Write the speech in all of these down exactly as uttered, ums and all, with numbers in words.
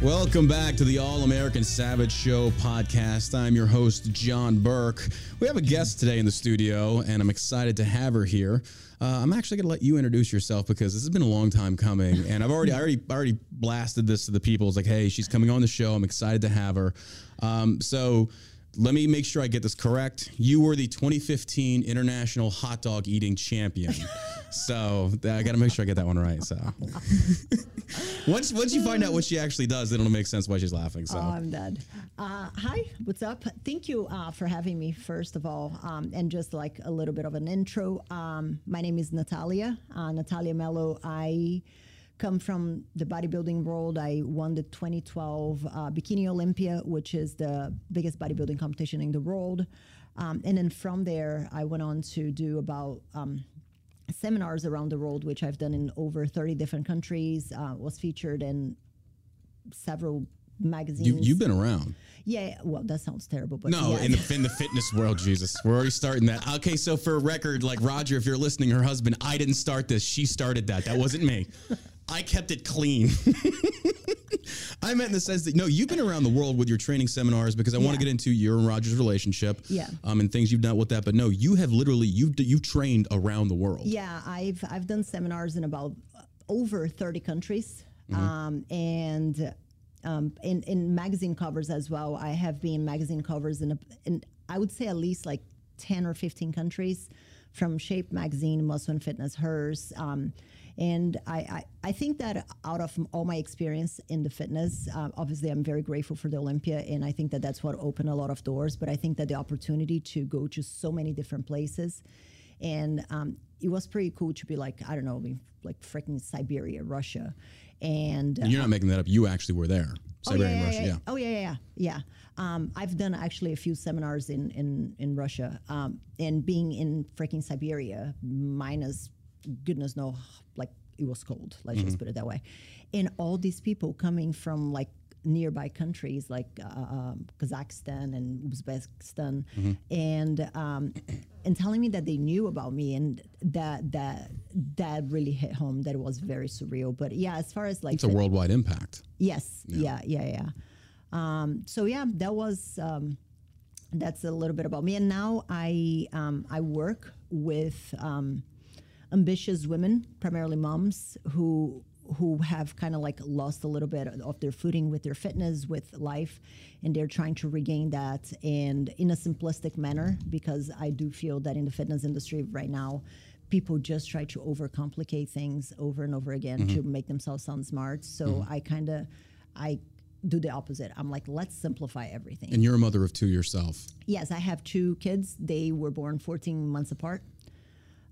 Welcome back to the All-American Savage Show podcast. I'm your host, John Burke. We have a guest today in the studio, and I'm excited to have her here. Uh, I'm actually going to let you introduce yourself because this has been a long time coming, and I've already I already, already blasted this to the people. It's like, hey, she's coming on the show. I'm excited to have her. Um, so let me make sure I get this correct. You were the twenty fifteen International Hot Dog Eating Champion. So I got to make sure I get that one right. So once once you find out what she actually does, then it'll make sense why she's laughing. So. Oh, I'm dead. Uh, hi, what's up? Thank you uh, for having me, first of all. Um, and just like a little bit of an intro. Um, my name is Nathalia, uh, Nathalia Melo. I come from the bodybuilding world. I won the twenty twelve uh, Bikini Olympia, which is the biggest bodybuilding competition in the world. Um, and then from there, I went on to do about um, seminars around the world, which I've done in over thirty different countries, uh, was featured in several magazines. You, you've been around. Yeah, well, that sounds terrible, but no, yeah. in the in the fitness world, Jesus, we're already starting that. Okay, so for a record, like Roger, if you're listening, her husband, I didn't start this. She started that. That wasn't me. I kept it clean. I meant in the sense that, no, you've been around the world with your training seminars because I yeah. want to get into your and Roger's relationship yeah. um, and things you've done with that. But no, you have literally, you you trained around the world. Yeah, I've, I've done seminars in about over thirty countries mm-hmm. um, and um, in, in magazine covers as well. I have been magazine covers in, a, in I would say at least like ten or fifteen countries, from Shape Magazine, Muscle and Fitness, HERS. Um, And I, I, I think that out of all my experience in the fitness, uh, obviously I'm very grateful for the Olympia, and I think that that's what opened a lot of doors. But I think that the opportunity to go to so many different places, and um, it was pretty cool to be like, I don't know, like freaking Siberia, Russia. And uh, you're not making that up. You actually were there. Siberia oh, yeah, and Russia, yeah. yeah. Oh, yeah, yeah, yeah. Um, I've done actually a few seminars in, in, in Russia, um, and being in freaking Siberia, minus goodness no, like it was cold, let's mm-hmm. just put it that way. And all these people coming from like nearby countries like uh, um, Kazakhstan and Uzbekistan mm-hmm. and um, and telling me that they knew about me, and that that that really hit home. That was very surreal. But yeah, as far as like it's a worldwide impact. Yes. Yeah. Yeah. Yeah. yeah. Um, so yeah, that was um, that's a little bit about me. And now I um, I work with Um, ambitious women, primarily moms, who who have kind of like lost a little bit of their footing with their fitness, with life, and they're trying to regain that, and in a simplistic manner, because I do feel that in the fitness industry right now, people just try to overcomplicate things over and over again mm-hmm. to make themselves sound smart. So mm-hmm. I kind of, I do the opposite. I'm like, let's simplify everything. And you're a mother of two yourself. Yes, I have two kids. They were born fourteen months apart.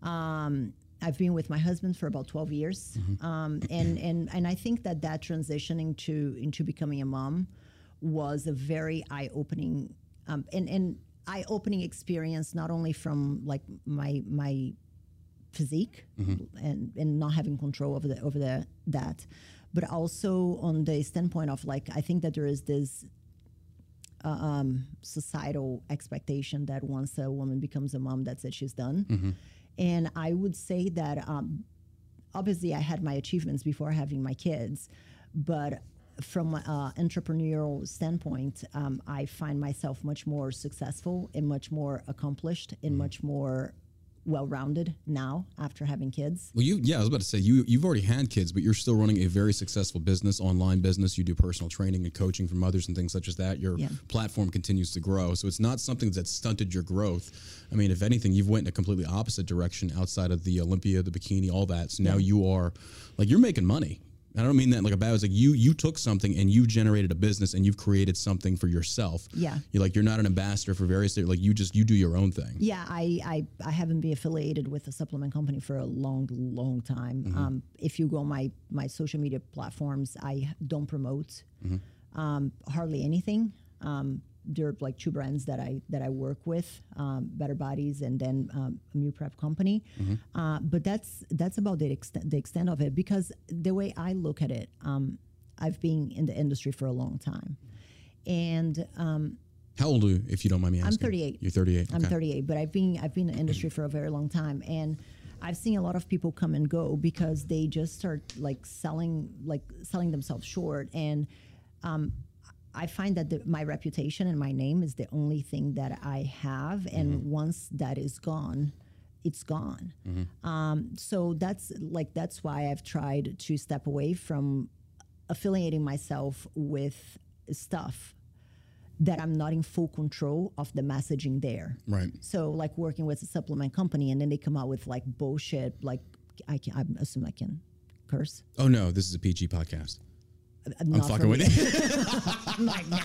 Um, I've been with my husband for about twelve years, mm-hmm. um, and and and I think that that transitioning to into becoming a mom was a very eye-opening um, and and eye-opening experience, not only from like my my physique mm-hmm. and and not having control over the over the that, but also on the standpoint of like I think that there is this uh, um, societal expectation that once a woman becomes a mom, that's it, she's done. Mm-hmm. And I would say that um, obviously I had my achievements before having my kids, but from an uh, entrepreneurial standpoint, um, I find myself much more successful and much more accomplished and mm-hmm. much more well-rounded now after having kids. Well, you, yeah, I was about to say, you, you've already had kids, but you're still running a very successful business, online business. You do personal training and coaching for mothers and things such as that. Your yeah. platform continues to grow. So it's not something that's stunted your growth. I mean, if anything, you've went in a completely opposite direction outside of the Olympia, the bikini, all that. So now yeah. you are, like, you're making money. I don't mean that like a bad, it's like you, you took something and you generated a business and you've created something for yourself. Yeah. You're like, you're not an ambassador for various, like you just, you do your own thing. Yeah. I, I, I haven't been affiliated with a supplement company for a long, long time. Mm-hmm. Um, if you go on my, my social media platforms, I don't promote, mm-hmm. um, hardly anything. Um, there are like two brands that I, that I work with, um, Better Bodies and then um, a new prep company. Mm-hmm. Uh, but that's, that's about the extent, the extent of it, because the way I look at it, um, I've been in the industry for a long time. And, um, how old are you, if you don't mind me asking? I'm thirty-eight. You're thirty-eight. Okay. I'm thirty-eight, but I've been, I've been in the industry for a very long time. And I've seen a lot of people come and go because they just start like selling, like selling themselves short. And um, I find that the, my reputation and my name is the only thing that I have. And mm-hmm. once that is gone, it's gone. Mm-hmm. Um, so that's like, that's why I've tried to step away from affiliating myself with stuff that I'm not in full control of the messaging there. Right. So like working with a supplement company and then they come out with like bullshit, like I, can, I assume I can curse. Oh no, this is a P G podcast. I'm, I'm fucking with it. I'm like, nah,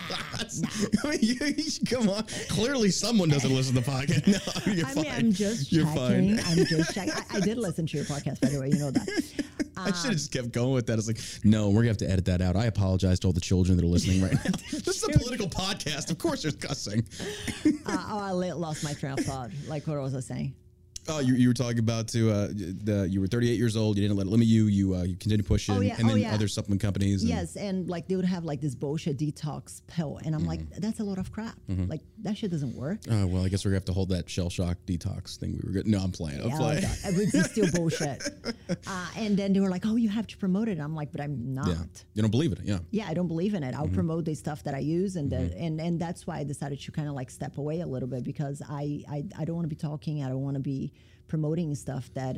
nah. Come on. Clearly someone doesn't listen to the podcast. No, you're I fine. mean, I'm just you're checking. Fine. I'm just checking. I, I did listen to your podcast, by the way. You know that. Um, I should have just kept going with that. It's like, no, we're going to have to edit that out. I apologize to all the children that are listening right now. This is a political podcast. Of course there's cussing. uh, oh, I lost my trail of thought. Like, what was I saying? Oh, you, you were talking about to uh, the you were thirty-eight years old. You didn't let it limit you. You uh, you continued pushing, oh, yeah. and then oh, yeah. other supplement companies. And yes, and like they would have like this bullshit detox pill, and I'm mm-hmm. like, that's a lot of crap. Mm-hmm. Like that shit doesn't work. Oh well, I guess we're gonna have to hold that shell shock detox thing. We were good. No, I'm playing. I'm yeah, playing. It's like still bullshit. Uh, and then they were like, oh, you have to promote it. And I'm like, but I'm not. Yeah. You don't believe in it. Yeah. Yeah, I don't believe in it. I'll mm-hmm. promote the stuff that I use, and mm-hmm. the, and and that's why I decided to kind of like step away a little bit because I I, I don't want to be talking. I don't want to be promoting stuff that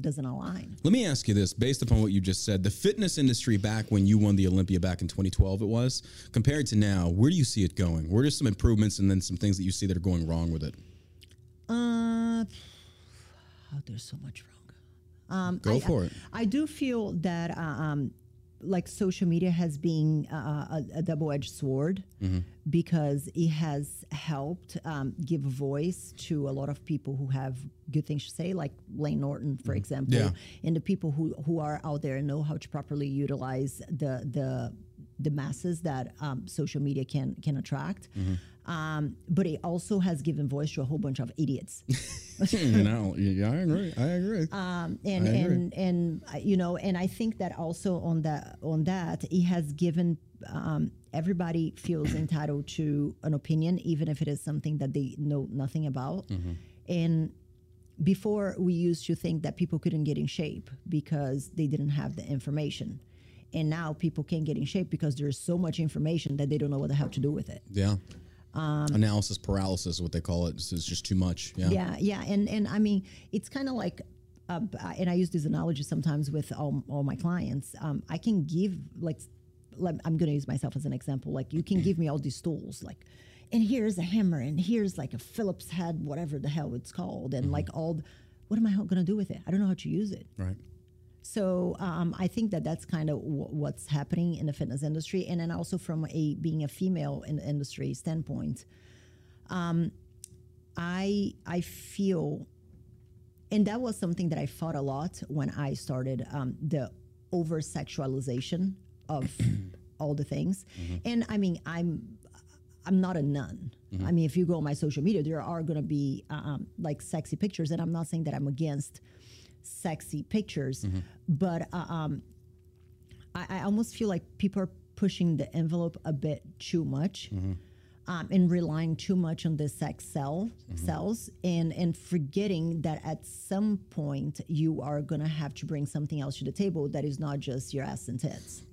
doesn't align. Let me ask you this, based upon what you just said, the fitness industry back when you won the Olympia back in twenty twelve, it was, compared to now, where do you see it going? Where are some improvements and then some things that you see that are going wrong with it? Uh, oh, there's so much wrong. Um, Go I, for I, it. I do feel that um, like social media has been uh, a, a double-edged sword mm-hmm. because it has helped um, give voice to a lot of people who have good things to say, like Layne Norton, for mm-hmm. example, yeah. and the people who, who are out there and know how to properly utilize the the, the masses that um, social media can, can attract. Mm-hmm. Um, but it also has given voice to a whole bunch of idiots. No, yeah, I agree. I agree. Um, and, I agree. and, and, uh, you know, and I think that also on that, on that, it has given, um, everybody feels entitled to an opinion, even if it is something that they know nothing about. Mm-hmm. And before we used to think that people couldn't get in shape because they didn't have the information. And now people can get in shape because there's so much information that they don't know what the hell to do with it. Yeah. Um, analysis paralysis is what they call it. It's, it's just too much. Yeah, yeah, yeah. And and I mean, it's kind of like, uh, and I use this analogy sometimes with all, all my clients. Um, I can give, like, like I'm going to use myself as an example. Like, you can give me all these tools, like, and here's a hammer, and here's like a Phillips head, whatever the hell it's called, and mm-hmm. like all, the, what am I going to do with it? I don't know how to use it. Right. So um, I think that that's kind of w- what's happening in the fitness industry. And then also from a being a female in the industry standpoint, um, I I feel, and that was something that I fought a lot when I started um, the over-sexualization of all the things. Mm-hmm. And I mean, I'm I'm not a nun. Mm-hmm. I mean, if you go on my social media, there are going to be um, like sexy pictures. And I'm not saying that I'm against sexy pictures, mm-hmm. but uh, um, I, I almost feel like people are pushing the envelope a bit too much, mm-hmm. um, and relying too much on the sex cell mm-hmm. cells, and and forgetting that at some point you are gonna have to bring something else to the table that is not just your ass and tits.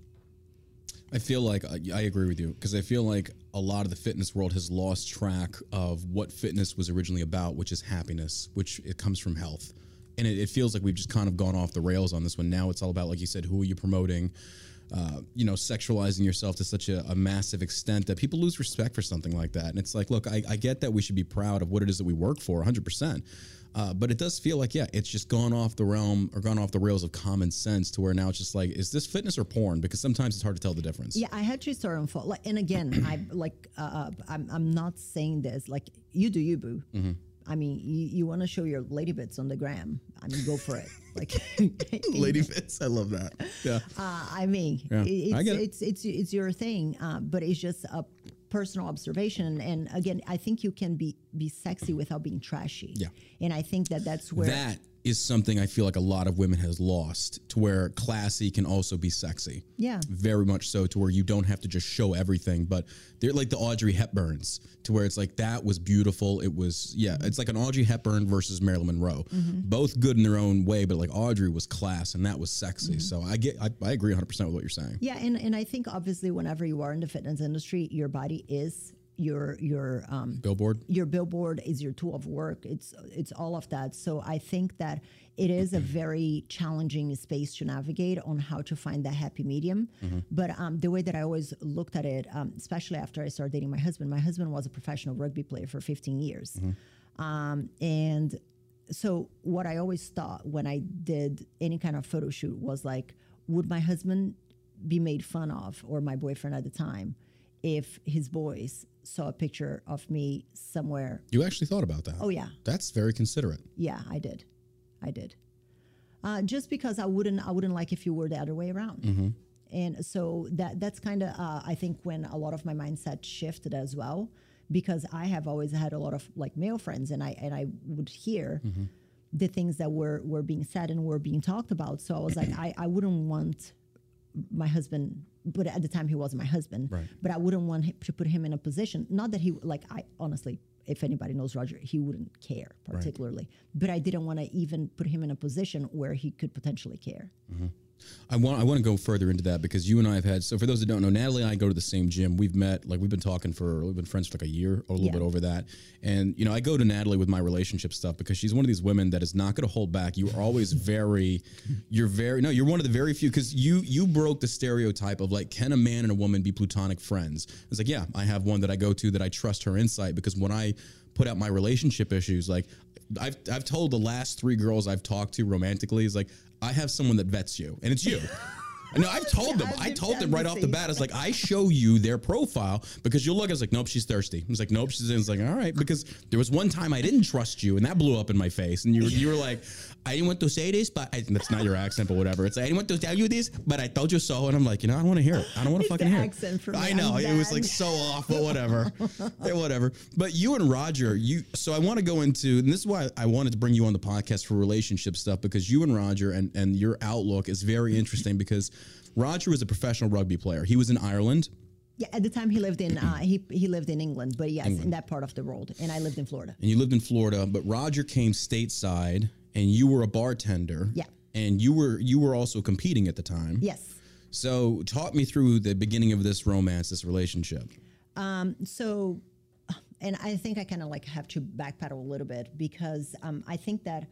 I feel like I, I agree with you because I feel like a lot of the fitness world has lost track of what fitness was originally about, which is happiness, which it comes from health. And it, it feels like we've just kind of gone off the rails on this one. Now it's all about, like you said, who are you promoting? Uh, you know, sexualizing yourself to such a, a massive extent that people lose respect for something like that. And it's like, look, I, I get that we should be proud of what it is that we work for, one hundred percent. Uh, but it does feel like, yeah, it's just gone off the realm or gone off the rails of common sense to where now it's just like, is this fitness or porn? Because sometimes it's hard to tell the difference. Yeah, I had to start on fault. Like, and again, I like uh, I'm I'm not saying this like you do, you boo. Mm-hmm. I mean, you, you want to show your lady bits on the gram. I mean, go for it. Like lady bits, I love that. Yeah. Uh, I mean, yeah. it's, I get it. it's it's it's your thing, uh, but it's just a personal observation. And again, I think you can be be sexy without being trashy. Yeah. And I think that that's where that is something I feel like a lot of women has lost, to where classy can also be sexy. Yeah. Very much so, to where you don't have to just show everything, but they're like the Audrey Hepburns, to where it's like, that was beautiful. It was, yeah, it's like an Audrey Hepburn versus Marilyn Monroe. Mm-hmm. Both good in their own way, but like Audrey was class and that was sexy. Mm-hmm. So I get, I, I agree one hundred percent with what you're saying. Yeah, and, and I think obviously whenever you are in the fitness industry, your body is your your um billboard your billboard is your tool of work. It's it's all of that. So I think that it is a very challenging space to navigate on how to find that happy medium. Mm-hmm. But um the way that I always looked at it, um especially after I started dating my husband my husband was a professional rugby player for fifteen years. Mm-hmm. Um and so what I always thought when I did any kind of photo shoot was like, would my husband be made fun of, or my boyfriend at the time, if his boys saw a picture of me somewhere? You actually thought about that? Oh, yeah. That's very considerate. Yeah, I did. I did. Uh, just because I wouldn't I wouldn't like if you were the other way around. Mm-hmm. And so that that's kind of, uh, I think, when a lot of my mindset shifted as well, because I have always had a lot of like male friends, and I and I would hear mm-hmm. the things that were, were being said and were being talked about. So I was like, I, I wouldn't want my husband... But at the time, he wasn't my husband. Right. But I wouldn't want him to put him in a position. Not that he, like, I honestly, if anybody knows Roger, he wouldn't care particularly. Right. But I didn't want to even put him in a position where he could potentially care. Mm-hmm. I want I want to go further into that, because you and I have had, so for those that don't know, Natalie and I go to the same gym. We've met, like, we've been talking for, we've been friends for like a year or a little yeah. bit over that. And, you know, I go to Natalie with my relationship stuff because she's one of these women that is not going to hold back. You are always very, you're very, no, you're one of the very few, because you, you broke the stereotype of like, can a man and a woman be platonic friends? It's like, yeah, I have one that I go to that I trust her insight, because when I put out my relationship issues, like I've, I've told the last three girls I've talked to romantically is like, I have someone that vets you, and it's you. No, I've told them. I told them right off the bat. It's like, I show you their profile because you'll look. I was like, nope, she's thirsty. I was like, nope, she's in. It's like, all right, because there was one time I didn't trust you, and that blew up in my face. And you were, you were like, I didn't want to say this, but I, that's not your accent, but whatever. It's like, I didn't want to tell you this, but I told you so. And I'm like, you know, I don't want to hear it. I don't want to fucking hear it. I know it was like so off, but whatever, yeah, whatever. But you and Roger, you. So I want to go into, and this is why I wanted to bring you on the podcast for relationship stuff, because you and Roger and and your outlook is very interesting, because Roger was a professional rugby player. He was in Ireland. Yeah, at the time he lived in uh, he he lived in England, but yes, England. In that part of the world. And I lived in Florida. And you lived in Florida, but Roger came stateside, and you were a bartender. Yeah. And you were you were also competing at the time. Yes. So talk me through the beginning of this romance, this relationship. Um. So, and I think I kind of like have to backpedal a little bit, because um I think that.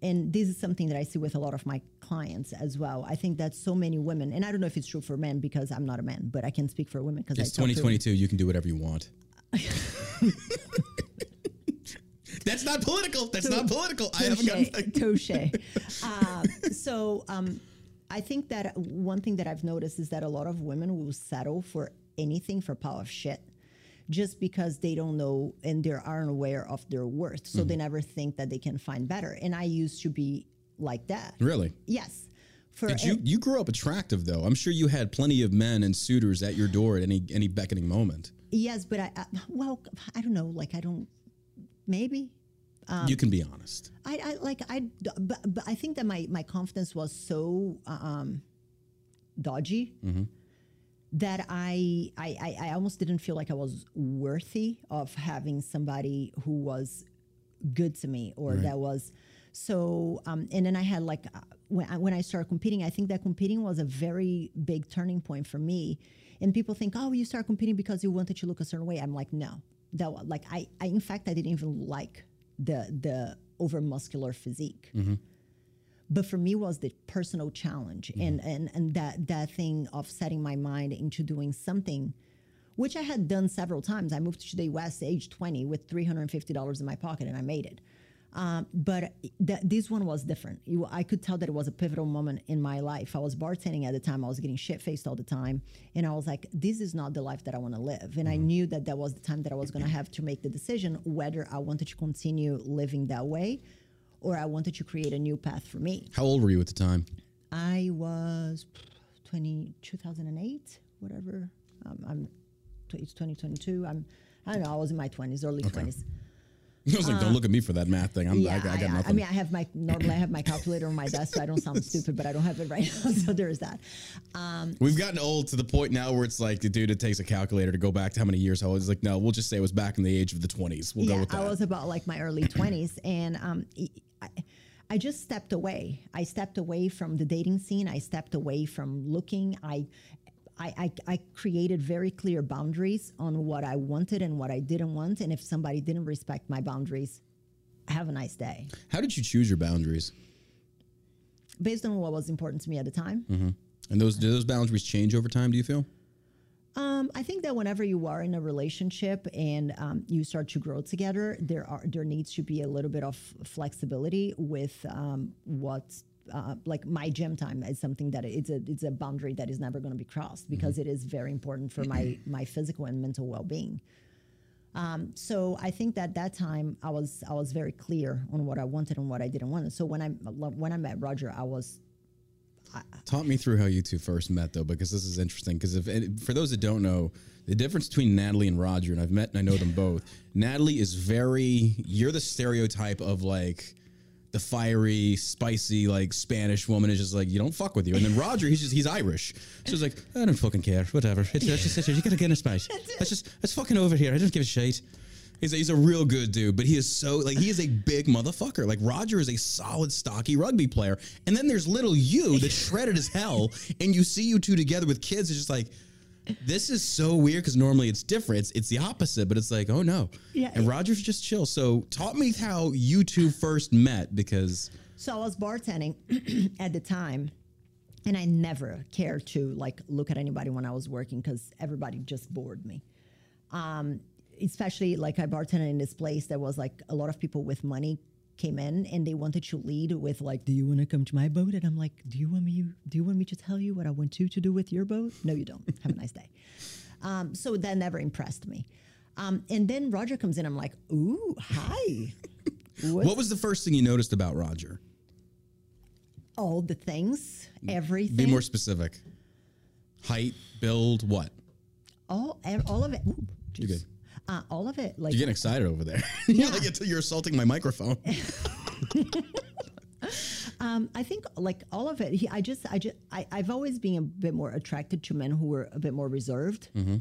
And this is something that I see with a lot of my clients as well. I think that so many women, and I don't know if it's true for men because I'm not a man, but I can speak for women because it's twenty twenty-two. You can do whatever you want. That's not political. That's to, not political. Touche, I haven't gotten like touche. Uh, so um, I think that one thing that I've noticed is that a lot of women will settle for anything for a pile of shit, just because they don't know and they aren't aware of their worth. So mm-hmm. they never think that they can find better. And I used to be like that. Really? Yes. For Did you, you grew up attractive, though. I'm sure you had plenty of men and suitors at your door at any any beckoning moment. Yes, but I, I well, I don't know. Like, I don't, maybe. Um, you can be honest. I, I like, I, but, but I think that my, my confidence was so um, dodgy. Mm-hmm. That I, I I almost didn't feel like I was worthy of having somebody who was good to me, or right. that was so. Um, and then I had like uh, when I, when I started competing, I think that competing was a very big turning point for me. And people think, oh, you start competing because you wanted to look a certain way. I'm like, no, that like I, I in fact I didn't even like the the over muscular physique. Mm-hmm. But for me was the personal challenge, mm-hmm. and, and, and that, that thing of setting my mind into doing something, which I had done several times. I moved to the West age twenty with three hundred fifty dollars in my pocket, and I made it. Um, but th- this one was different. It, I could tell that it was a pivotal moment in my life. I was bartending at the time. I was getting shit-faced all the time. And I was like, this is not the life that I want to live. And mm-hmm. I knew that that was the time that I was going to have to make the decision whether I wanted to continue living that way, or I wanted to create a new path for me. How old were you at the time? I was twenty, two thousand eight, whatever. Um, I'm, it's twenty twenty-two. I'm, I don't know, I was in my twenties, early okay. twenties. I was like, uh, don't look at me for that math thing. I'm, yeah, I, I got yeah. nothing. I mean, I have my, normally I have my calculator on my desk, so I don't sound stupid, but I don't have it right now, so there is that. Um, We've gotten old to the point now where it's like, dude, it takes a calculator to go back to how many years I was like, no, we'll just say it was back in the age of the twenties. We'll yeah, go with that. I was about like my early twenties, and um, I, I just stepped away. I stepped away from the dating scene. I stepped away from looking. I... I, I created very clear boundaries on what I wanted and what I didn't want. And if somebody didn't respect my boundaries, have a nice day. How did you choose your boundaries? Based on what was important to me at the time. Mm-hmm. And those, do those boundaries change over time, do you feel? Um, I think that whenever you are in a relationship and um, you start to grow together, there are there needs to be a little bit of flexibility with um, what's Uh, like my gym time is something that it's a it's a boundary that is never going to be crossed because mm-hmm. it is very important for my my physical and mental well-being. Um, so I think that that time I was I was very clear on what I wanted and what I didn't want. So when I when I met Roger, I was. I, Talk me through how you two first met though, because this is interesting. Because if for those that don't know, the difference between Nathalie and Roger, and I've met and I know them both. Nathalie is very you're the stereotype of like. The fiery, spicy, like Spanish woman is just like, you don't fuck with you. And then Roger, he's just, he's Irish. So he's like, I don't fucking care. Whatever. It's, it's just, it's just, you gotta get in space. It's just, it's fucking over here. I don't give a shit. He's a, he's a real good dude, but he is so, like, he is a big motherfucker. Like, Roger is a solid, stocky rugby player. And then there's little you that's shredded as hell. And you see you two together with kids. It's just like, this is so weird because normally it's different. It's, it's the opposite, but it's like, oh, no. Yeah, and yeah. Roger's just chill. So taught me how you two first met because. So I was bartending at the time, and I never cared to, like, look at anybody when I was working because everybody just bored me. Um, especially, like, I bartended in this place that was, like, a lot of people with money came in, and they wanted to lead with, like, do you want to come to my boat? And I'm like, do you want me do you want me to tell you what I want you to do with your boat? No, you don't. Have a nice day. Um, so that never impressed me. Um, and then Roger comes in. I'm like, ooh, hi. What was the first thing you noticed about Roger? All the things, everything. Be more specific. Height, build, what? All, all of it. Ooh, you're good. Uh, all of it. Like, you're getting excited over there. Yeah. You're, like, you're assaulting my microphone. um, I think like all of it. He, I just, I just, I, I've always been a bit more attracted to men who were a bit more reserved. Mm-hmm.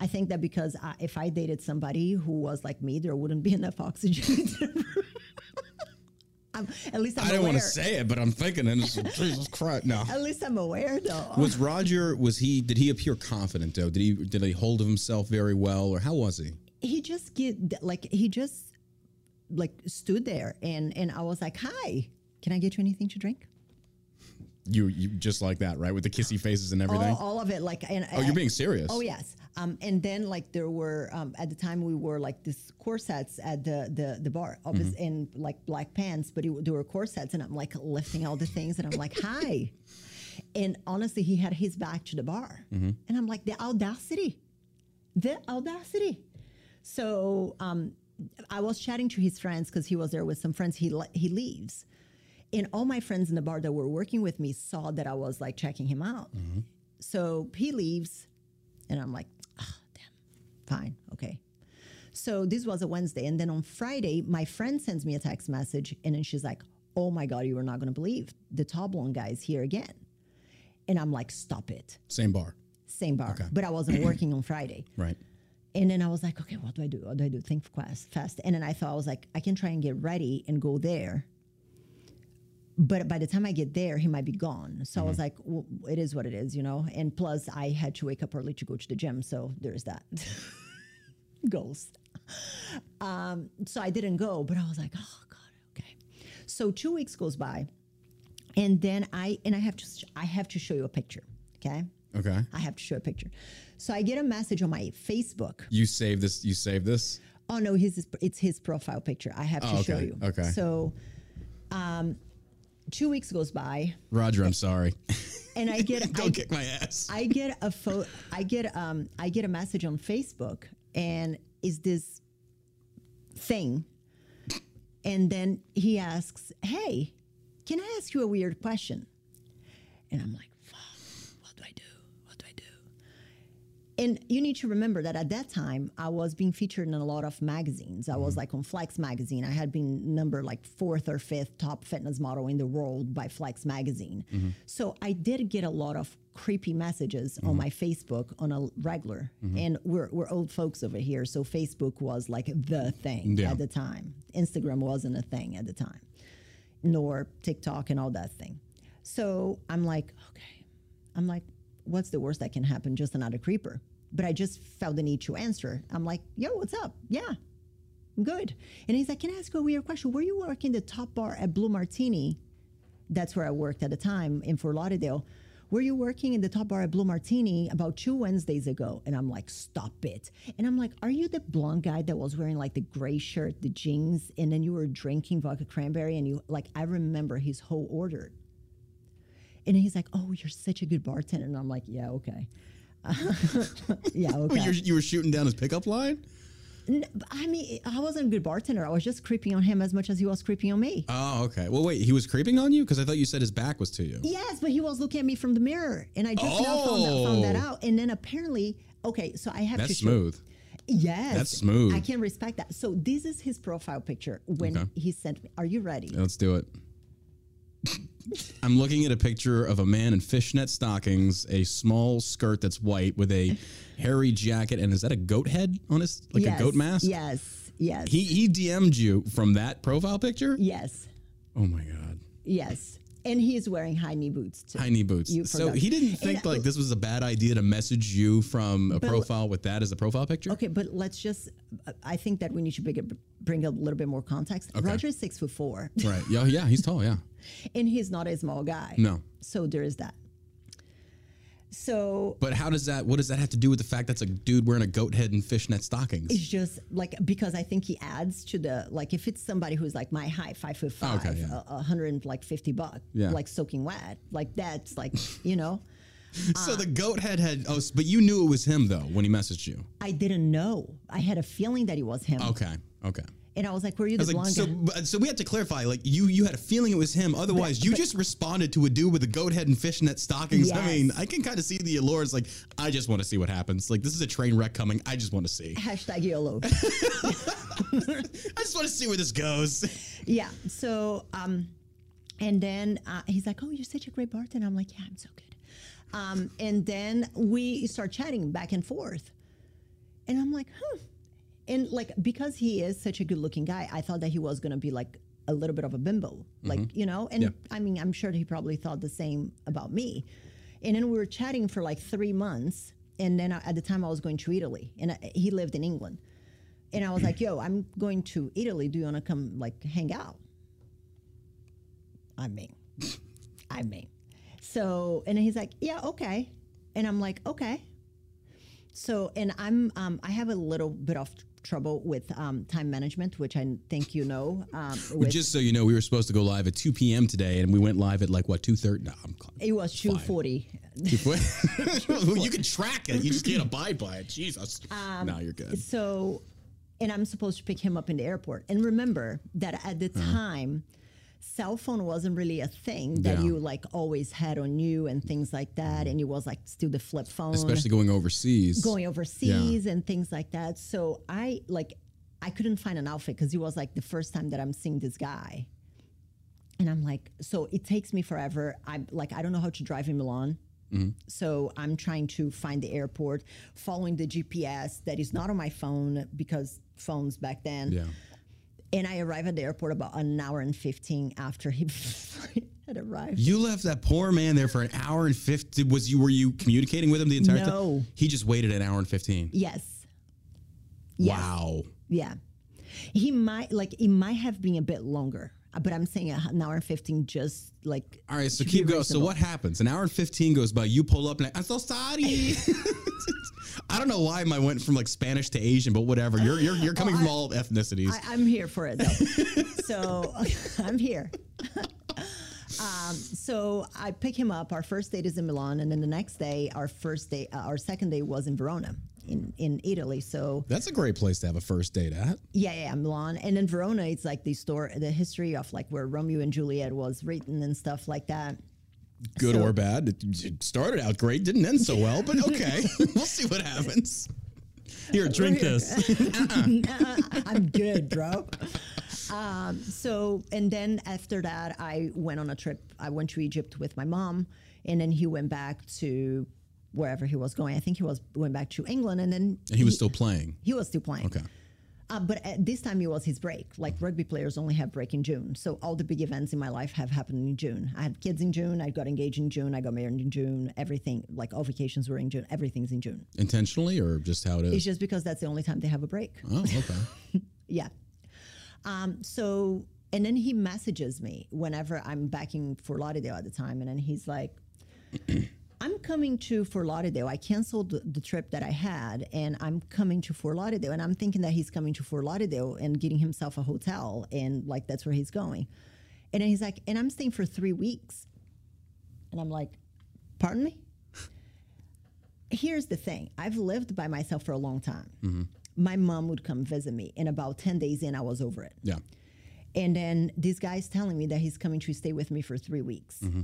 I think that because I, if I dated somebody who was like me, there wouldn't be enough oxygen. I'm, at least I'm I aware. Don't want to say it, but I'm thinking, and it's like, Jesus Christ, no. At least I'm aware, though. Was Roger? Was he? Did he appear confident though? Did he? Did he hold of himself very well, or how was he? He just get like he just like stood there, and and I was like, "Hi, can I get you anything to drink?" You you just like that, right? With the kissy faces and everything. All, all of it, like. And, oh, I, you're being serious. Oh yes. Um, and then like there were um, at the time we wore like this corsets at the the, the bar, obviously, mm-hmm. and like black pants, but it, there were corsets, and I'm like lifting all the things, and I'm like, hi. And honestly, he had his back to the bar, mm-hmm. and I'm like, the audacity, the audacity. So um, I was chatting to his friends because he was there with some friends. He he leaves, and all my friends in the bar that were working with me saw that I was like checking him out. Mm-hmm. So he leaves, and I'm like. Fine. Okay. So this was a Wednesday. And then on Friday, my friend sends me a text message. And then she's like, oh my God, you are not going to believe the tall blonde guy is here again. And I'm like, stop it. Same bar. Same bar. Okay. But I wasn't working on Friday. Right. And then I was like, okay, what do I do? What do I do? Think fast, fast. And then I thought, I was like, I can try and get ready and go there. But by the time I get there, he might be gone. So mm-hmm. I was like, well, it is what it is, you know? And plus, I had to wake up early to go to the gym. So there's that. Goals. Um, so I didn't go, but I was like, oh, God, okay. So two weeks goes by. And then I and I have to I have to show you a picture, okay? Okay. I have to show a picture. So I get a message on my Facebook. You save this? You save this? Oh, no, his, it's his profile picture. I have oh, to okay. show you. Okay. So... Um, Two weeks goes by. Roger, I'm sorry. And I get don't I, kick my ass. I get a photo. I get um. I get a message on Facebook, and is this thing? And then he asks, "Hey, can I ask you a weird question?" And I'm like, "Fuck! What do I do? What do I do?" And you need to remember that at that time, I was being featured in a lot of magazines. I mm-hmm. was like on Flex Magazine. I had been numbered like fourth or fifth top fitness model in the world by Flex Magazine. Mm-hmm. So I did get a lot of creepy messages mm-hmm. on my Facebook on a regular. Mm-hmm. And we're, we're old folks over here. So Facebook was like the thing yeah. at the time. Instagram wasn't a thing at the time, nor TikTok and all that thing. So I'm like, okay, I'm like, what's the worst that can happen? Just another creeper. But I just felt the need to answer. I'm like, yo, what's up? Yeah, I'm good. And he's like, can I ask you a weird question? Were you working the top bar at Blue Martini? That's where I worked at the time in Fort Lauderdale. Were you working in the top bar at Blue Martini about two Wednesdays ago? And I'm like, stop it. And I'm like, are you the blonde guy that was wearing like the gray shirt, the jeans, and then you were drinking vodka cranberry? And you like, I remember his whole order. And he's like, oh, you're such a good bartender. And I'm like, yeah, okay. yeah, okay. You're, you were shooting down his pickup line? No, I mean, I wasn't a good bartender. I was just creeping on him as much as he was creeping on me. Oh, okay. Well, wait, he was creeping on you? Because I thought you said his back was to you. Yes, but he was looking at me from the mirror. And I just oh. now found that, found that out. And then apparently, okay, so I have That's to show. That's smooth. Yes. That's smooth. I can respect that. So this is his profile picture when okay. he sent me. Are you ready? Let's do it. I'm looking at a picture of a man in fishnet stockings, a small skirt that's white with a hairy jacket. And is that a goat head on his, like yes, a goat mask? Yes, yes. He, he D M'd you from that profile picture? Yes. Oh, my God. Yes. And he's wearing high knee boots, too. High knee boots. You so forgot. He didn't think, and, like, this was a bad idea to message you from a profile with that as a profile picture? Okay, but let's just, I think that we need to bring up, bring up a little bit more context. Okay. Roger is six foot four. Right. Yeah, yeah, he's tall, yeah. And he's not a small guy. No. So there is that. So. But how does that, what does that have to do with the fact that's a dude wearing a goat head and fishnet stockings? It's just like, because I think he adds to the, like if it's somebody who's like my height, five foot five, oh, okay, yeah. a, a hundred and like fifty bucks, yeah. like soaking wet, like that's like, you know. So uh, the goat head had, oh, but you knew it was him though when he messaged you. I didn't know. I had a feeling that it was him. Okay. Okay. And I was like, were you the blonde guy? So, so we had to clarify, like, you you had a feeling it was him. Otherwise, but, you but, just responded to a dude with a goat head and fishnet stockings. Yes. I mean, I can kind of see the allure. It's like, I just want to see what happens. Like, this is a train wreck coming. I just want to see. Hashtag YOLO. I just want to see where this goes. Yeah. So, um, and then uh, he's like, oh, you're such a great bartender. I'm like, yeah, I'm so good. Um, and then we start chatting back and forth. And I'm like, huh. And, like, because he is such a good-looking guy, I thought that he was going to be, like, a little bit of a bimbo. Mm-hmm. Like, you know? And, yeah. I mean, I'm sure he probably thought the same about me. And then we were chatting for, like, three months. And then I, at the time, I was going to Italy. And I, he lived in England. And I was like, yo, I'm going to Italy. Do you want to come, like, hang out? I mean. I mean. So, and then he's like, yeah, okay. And I'm like, okay. So, and I'm, um, I have a little bit of trouble with um, time management, which I think you know. Um, well, just so you know, we were supposed to go live at two p.m. today, and we went live at like what two thirty? No, I'm. It was two forty. two forty. You can track it. You just can't abide by it. Jesus. Um, no, you're good. So, and I'm supposed to pick him up in the airport. And remember that at the uh-huh. time, cell phone wasn't really a thing that yeah. you like always had on you and things like that. And it was like still the flip phone, especially going overseas, going overseas yeah. and things like that. So I like, I couldn't find an outfit because it was like the first time that I'm seeing this guy. And I'm like, so it takes me forever. I'm like, I don't know how to drive in Milan. Mm-hmm. So I'm trying to find the airport, following the G P S that is not on my phone because phones back then. Yeah. And I arrived at the airport about an hour and fifteen after he had arrived. You left that poor man there for an hour and fifteen. Was you were you communicating with him the entire no. time? No. He just waited an hour and fifteen. Yes. Wow. Yes. Yeah. He might like it might have been a bit longer, but I'm saying an hour and fifteen just like. All right, so keep going. So what happens? An hour and fifteen goes by. You pull up and I'm so sorry. I don't know why I went from like Spanish to Asian, but whatever. You're you're, you're coming oh, I, from all ethnicities. I, I'm here for it, though. So I'm here. um, so I pick him up. Our first date is in Milan, and then the next day, our first day, uh, our second day was in Verona, in in Italy. So that's a great place to have a first date at. Yeah, yeah, Milan, and in Verona, it's like the story, the history of like where Romeo and Juliet was written and stuff like that. Good so, or bad. It started out great, didn't end so well, but okay. We'll see what happens. Here, drink here. this. uh-uh. Nah, I'm good, bro. Um, so, and then after that, I went on a trip. I went to Egypt with my mom, and then he went back to wherever he was going. I think he was went back to England, and then... And he, he was still playing. He was still playing. Okay. Uh, but at this time, it was his break. Like, rugby players only have break in June. So all the big events in my life have happened in June. I had kids in June. I got engaged in June. I got married in June. Everything, like, all vacations were in June. Everything's in June. Intentionally or just how it is? It's just because that's the only time they have a break. Oh, okay. Yeah. Um, so, and then he messages me whenever I'm back in Fort Lauderdale at the time. And then he's like... I'm coming to Fort Lauderdale. I canceled the, the trip that I had, and I'm coming to Fort Lauderdale. And I'm thinking that he's coming to Fort Lauderdale and getting himself a hotel, and, like, that's where he's going. And then he's like, and I'm staying for three weeks. And I'm like, pardon me? Here's the thing. I've lived by myself for a long time. Mm-hmm. My mom would come visit me, and about ten days in, I was over it. Yeah. And then this guy's telling me that he's coming to stay with me for three weeks. Mm-hmm.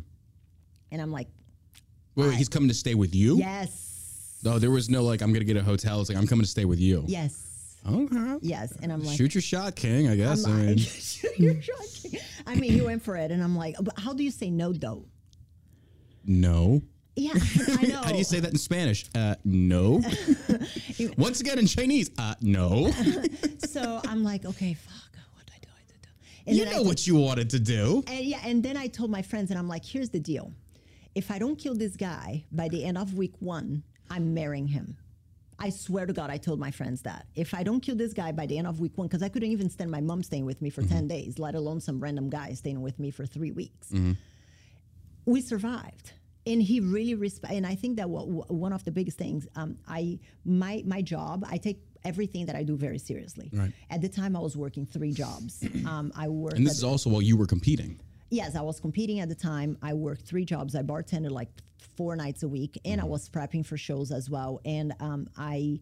And I'm like, Wait, wait, he's coming to stay with you? Yes. No, there was no, like, I'm going to get a hotel. It's like, I'm coming to stay with you. Yes. Okay. Yes, and I'm like... Shoot your shot, King, I guess. I'm, I mean, shoot your shot, King. I mean, you went for it, and I'm like, but how do you say no, though? No. Yeah, I know. How do you say that in Spanish? Uh, no. Once again, in Chinese, uh, no. So I'm like, okay, fuck. What do I do? What do I do? And you know I, what you wanted to do. And yeah, and then I told my friends, and I'm like, here's the deal. If I don't kill this guy by the end of week one, I'm marrying him. I swear to God, I told my friends that. If I don't kill this guy by the end of week one, because I couldn't even stand my mom staying with me for mm-hmm. ten days, let alone some random guy staying with me for three weeks. Mm-hmm. We survived. And he really respect. And I think that w- w- one of the biggest things, um, I my my job, I take everything that I do very seriously. Right. At the time, I was working three jobs. um, I worked. And this is also while you were competing. Yes, I was competing at the time. I worked three jobs. I bartended like four nights a week, and mm-hmm. I was prepping for shows as well. And um, I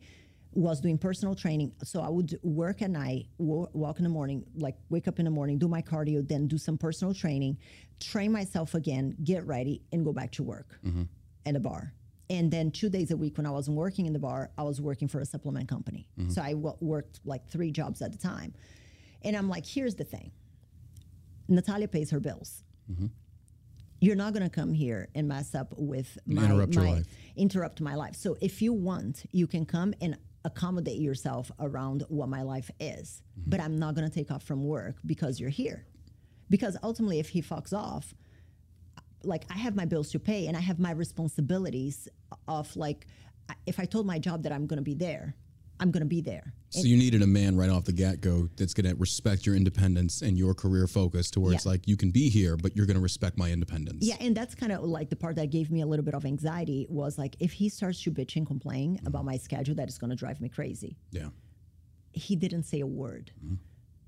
was doing personal training. So I would work at night, w- walk in the morning, like wake up in the morning, do my cardio, then do some personal training, train myself again, get ready, and go back to work mm-hmm. at a bar. And then two days a week when I wasn't working in the bar, I was working for a supplement company. Mm-hmm. So I w- worked like three jobs at the time. And I'm like, here's the thing. Nathalia pays her bills. Mm-hmm. You're not going to come here and mess up with my, interrupt, my your life. interrupt my life. So if you want, you can come and accommodate yourself around what my life is. Mm-hmm. But I'm not going to take off from work because you're here. Because ultimately, if he fucks off, like I have my bills to pay and I have my responsibilities of like, if I told my job that I'm going to be there, I'm going to be there. So and you needed a man right off the get-go that's going to respect your independence and your career focus to where yeah. it's like, you can be here, but you're going to respect my independence. Yeah, and that's kind of like the part that gave me a little bit of anxiety was like, if he starts to bitch and complain mm-hmm. about my schedule, that is going to drive me crazy. Yeah. He didn't say a word. Mm-hmm.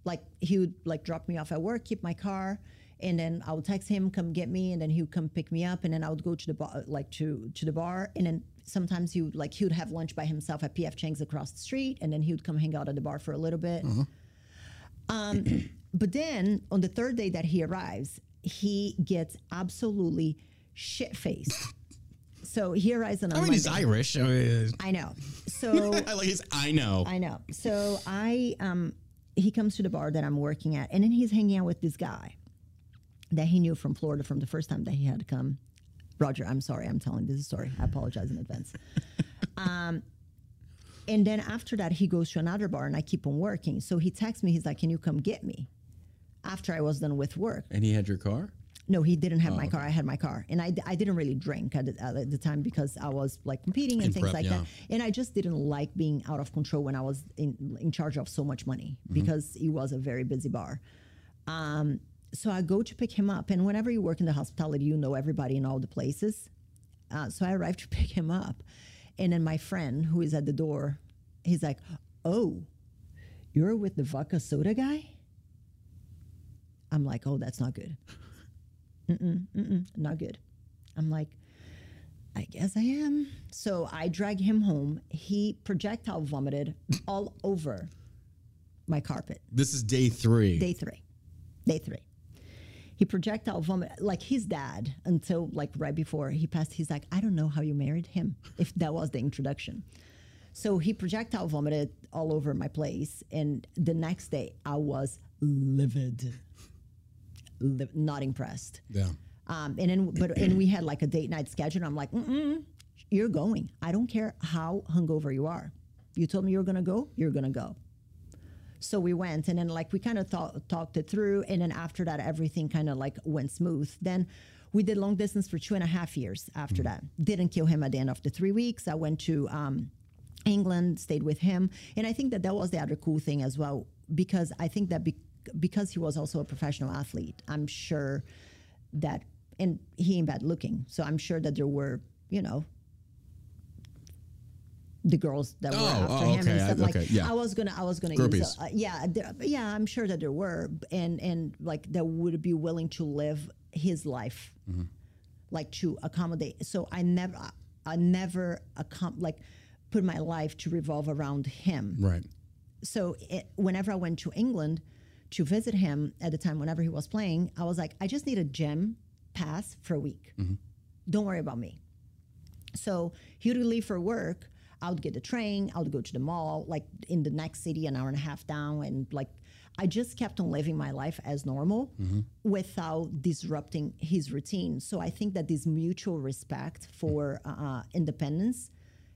Like, he would like drop me off at work, keep my car, and then I would text him, come get me, and then he would come pick me up, and then I would go to the bar, like to, to the bar, and then sometimes he would like he would have lunch by himself at P F. Chang's across the street, and then he would come hang out at the bar for a little bit. Uh-huh. Um, but then on the third day that he arrives, he gets absolutely shit faced. So he arrives on. I mean, Monday. He's Irish. I, mean, I know. So I like his, I know. I know. So I um he comes to the bar that I'm working at, and then he's hanging out with this guy that he knew from Florida from the first time that he had come. Roger, I'm sorry, I'm telling this story. I apologize in advance. Um, and then after that, he goes to another bar, and I keep on working. So he texts me. He's like, can you come get me? After I was done with work. And he had your car? No, he didn't have oh, my car. Okay. I had my car. And I, d- I didn't really drink at the, at the time because I was, like, competing and, and things prep, like yeah. that. And I just didn't like being out of control when I was in, in charge of so much money mm-hmm. because it was a very busy bar. Um So I go to pick him up, and whenever you work in the hospitality, you know everybody in all the places. Uh, so I arrive to pick him up, and then my friend who is at the door, he's like, oh, you're with the vodka soda guy? I'm like, oh, that's not good. Mm-mm, mm-mm, not good. I'm like, I guess I am. So I drag him home. He projectile vomited all over my carpet. This is day three. Day three. Day three. he projectile vomited like his dad until like right before he passed. He's like, I don't know how you married him, if that was the introduction. So he projectile vomited all over my place. And the next day I was livid, Li- not impressed. Yeah. Um, and then, but, and we had like a date night schedule. And I'm like, mm-mm, you're going. I don't care how hungover you are. You told me you were going to go, you're going to go. So we went, and then like we kind of th- talked it through. And then after that, everything kind of like went smooth. Then we did long distance for two and a half years after mm-hmm. that. Didn't kill him at the end of the three weeks. I went to um, England, stayed with him. And I think that that was the other cool thing as well, because I think that be- because he was also a professional athlete, I'm sure that, and he ain't bad looking. So I'm sure that there were, you know, the girls that oh, were after oh, okay. him and stuff I, okay, like yeah. I was gonna I was gonna Groupies. use a, uh, yeah there, yeah I'm sure that there were and and like that would be willing to live his life mm-hmm. like to accommodate. So I never I, I never accom- like put my life to revolve around him, right? So it, whenever I went to England to visit him at the time, whenever he was playing, I was like, I just need a gym pass for a week, mm-hmm. don't worry about me. So he would leave for work, I would get the train, I would go to the mall, like in the next city, an hour and a half down. And like, I just kept on living my life as normal mm-hmm. without disrupting his routine. So I think that this mutual respect for uh, independence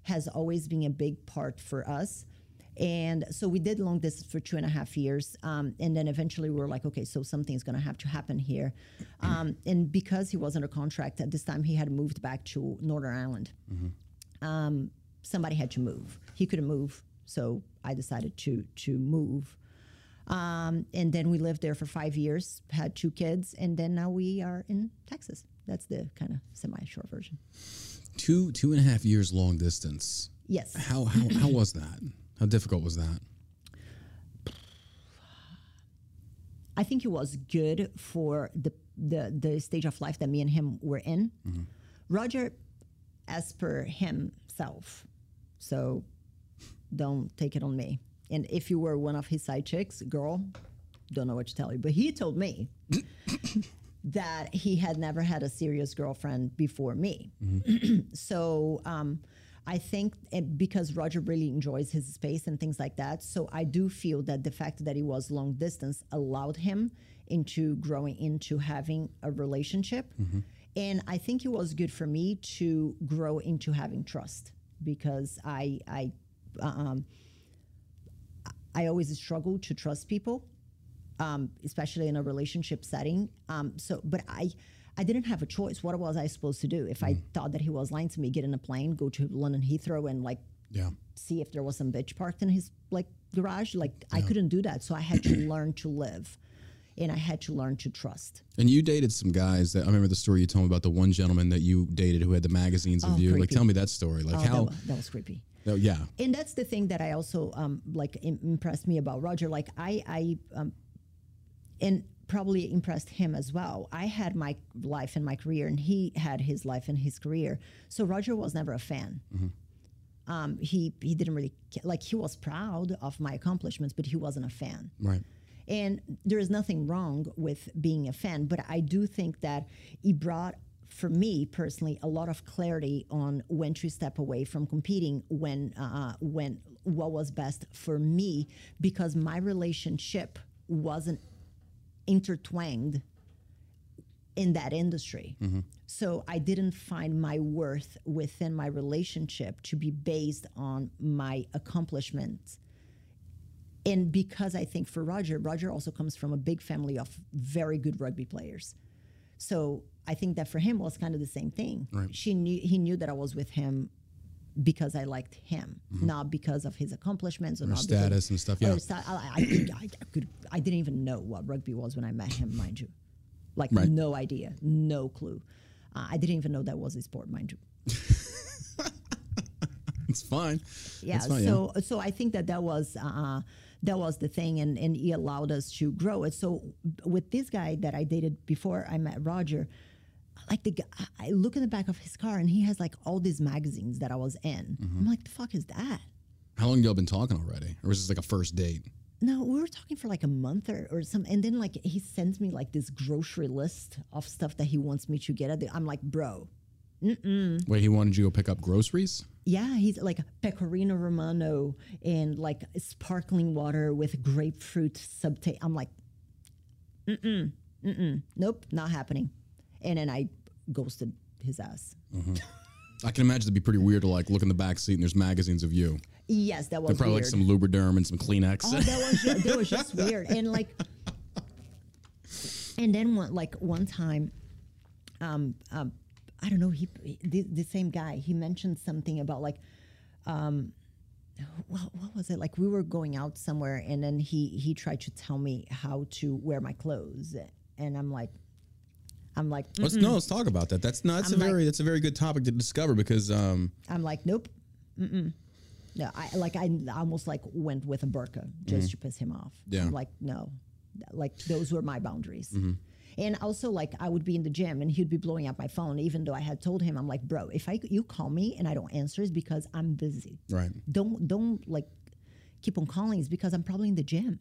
has always been a big part for us. And so we did long distance for two and a half years. Um, and then eventually we were like, okay, so something's going to have to happen here. Um, and because he was under contract at this time, he had moved back to Northern Ireland. Mm-hmm. Um, Somebody had to move. He couldn't move, so I decided to to move. Um, and then we lived there for five years, had two kids, and then now we are in Texas. That's the kind of semi-short version. Two two and a half years long distance. Yes. How how how was that? How difficult was that? I think it was good for the the the stage of life that me and him were in. Mm-hmm. Roger, as per himself. So don't take it on me. And if you were one of his side chicks, girl, don't know what to tell you. But he told me that he had never had a serious girlfriend before me. Mm-hmm. so um, I think it, because Roger really enjoys his space and things like that, so I do feel that the fact that he was long distance allowed him into growing into having a relationship. Mm-hmm. And I think it was good for me to grow into having trust, because I I um, I always struggle to trust people, um, especially in a relationship setting. Um, so, but I I didn't have a choice. What was I supposed to do if mm. I thought that he was lying to me? Get in a plane, go to London Heathrow, and like yeah. see if there was some bitch parked in his like garage. Like yeah. I couldn't do that, so I had to learn to live. And I had to learn to trust. And you dated some guys that I remember the story you told me about the one gentleman that you dated who had the magazines in oh, view. Creepy. Like, tell me that story. Like, oh, how that was, that was creepy. Oh, yeah. And that's the thing that I also um, like im- impressed me about Roger. Like, I, I, um, and probably impressed him as well. I had my life and my career, and he had his life and his career. So Roger was never a fan. Mm-hmm. Um, he he didn't really like. He was proud of my accomplishments, but he wasn't a fan. Right. And there is nothing wrong with being a fan, but I do think that it brought, for me personally, a lot of clarity on when to step away from competing, when, uh, when what was best for me, because my relationship wasn't intertwined in that industry. Mm-hmm. So I didn't find my worth within my relationship to be based on my accomplishments. And because I think for Roger, Roger also comes from a big family of very good rugby players. So I think that for him was kind of the same thing. Right. She knew He knew that I was with him because I liked him, mm-hmm. not because of his accomplishments. Or, or not status because, and stuff, yeah. Or sta- I, I, could, I, could, I didn't even know what rugby was when I met him, mind you. Like, right. no idea, no clue. Uh, I didn't even know that was a sport, mind you. It's fine. Yeah, it's fine, so yeah. so I think that that was... Uh, That was the thing, and, and he allowed us to grow it. So with this guy that I dated before I met Roger, like the guy, I look in the back of his car, and he has like all these magazines that I was in. Mm-hmm. I'm like, the fuck is that? How long have y'all been talking already? Or was this like a first date? No, we were talking for like a month or, or something. And then like he sends me like this grocery list of stuff that he wants me to get at the, I'm like, bro, mm-mm. Wait, he wanted you to go pick up groceries? Yeah, he's like pecorino romano and like sparkling water with grapefruit subtaste. I'm like, mm-mm, mm-mm, nope, not happening. And then I ghosted his ass. Uh-huh. I can imagine it'd be pretty weird to like look in the back seat and there's magazines of you. Yes, that was They're probably weird. Like some Lubriderm and some Kleenex. Oh, that was just, that was just weird. And like, and then one, like one time, um, um, I don't know, he, the, the same guy, he mentioned something about like, um, what, what was it? Like we were going out somewhere and then he, he tried to tell me how to wear my clothes. And I'm like, I'm like, mm-mm. Let's, no, let's talk about that. That's not, that's I'm a very, like, that's a very good topic to discover because, um, I'm like, nope. Mm-mm. No, I like, I almost like went with a burqa just mm. to piss him off. Yeah. I'm like, no, like those were my boundaries. Mm-hmm. And also like I would be in the gym and he'd be blowing up my phone, even though I had told him, I'm like, bro, if I, you call me and I don't answer it's because I'm busy. Right. Don't, don't like keep on calling. It's because I'm probably in the gym.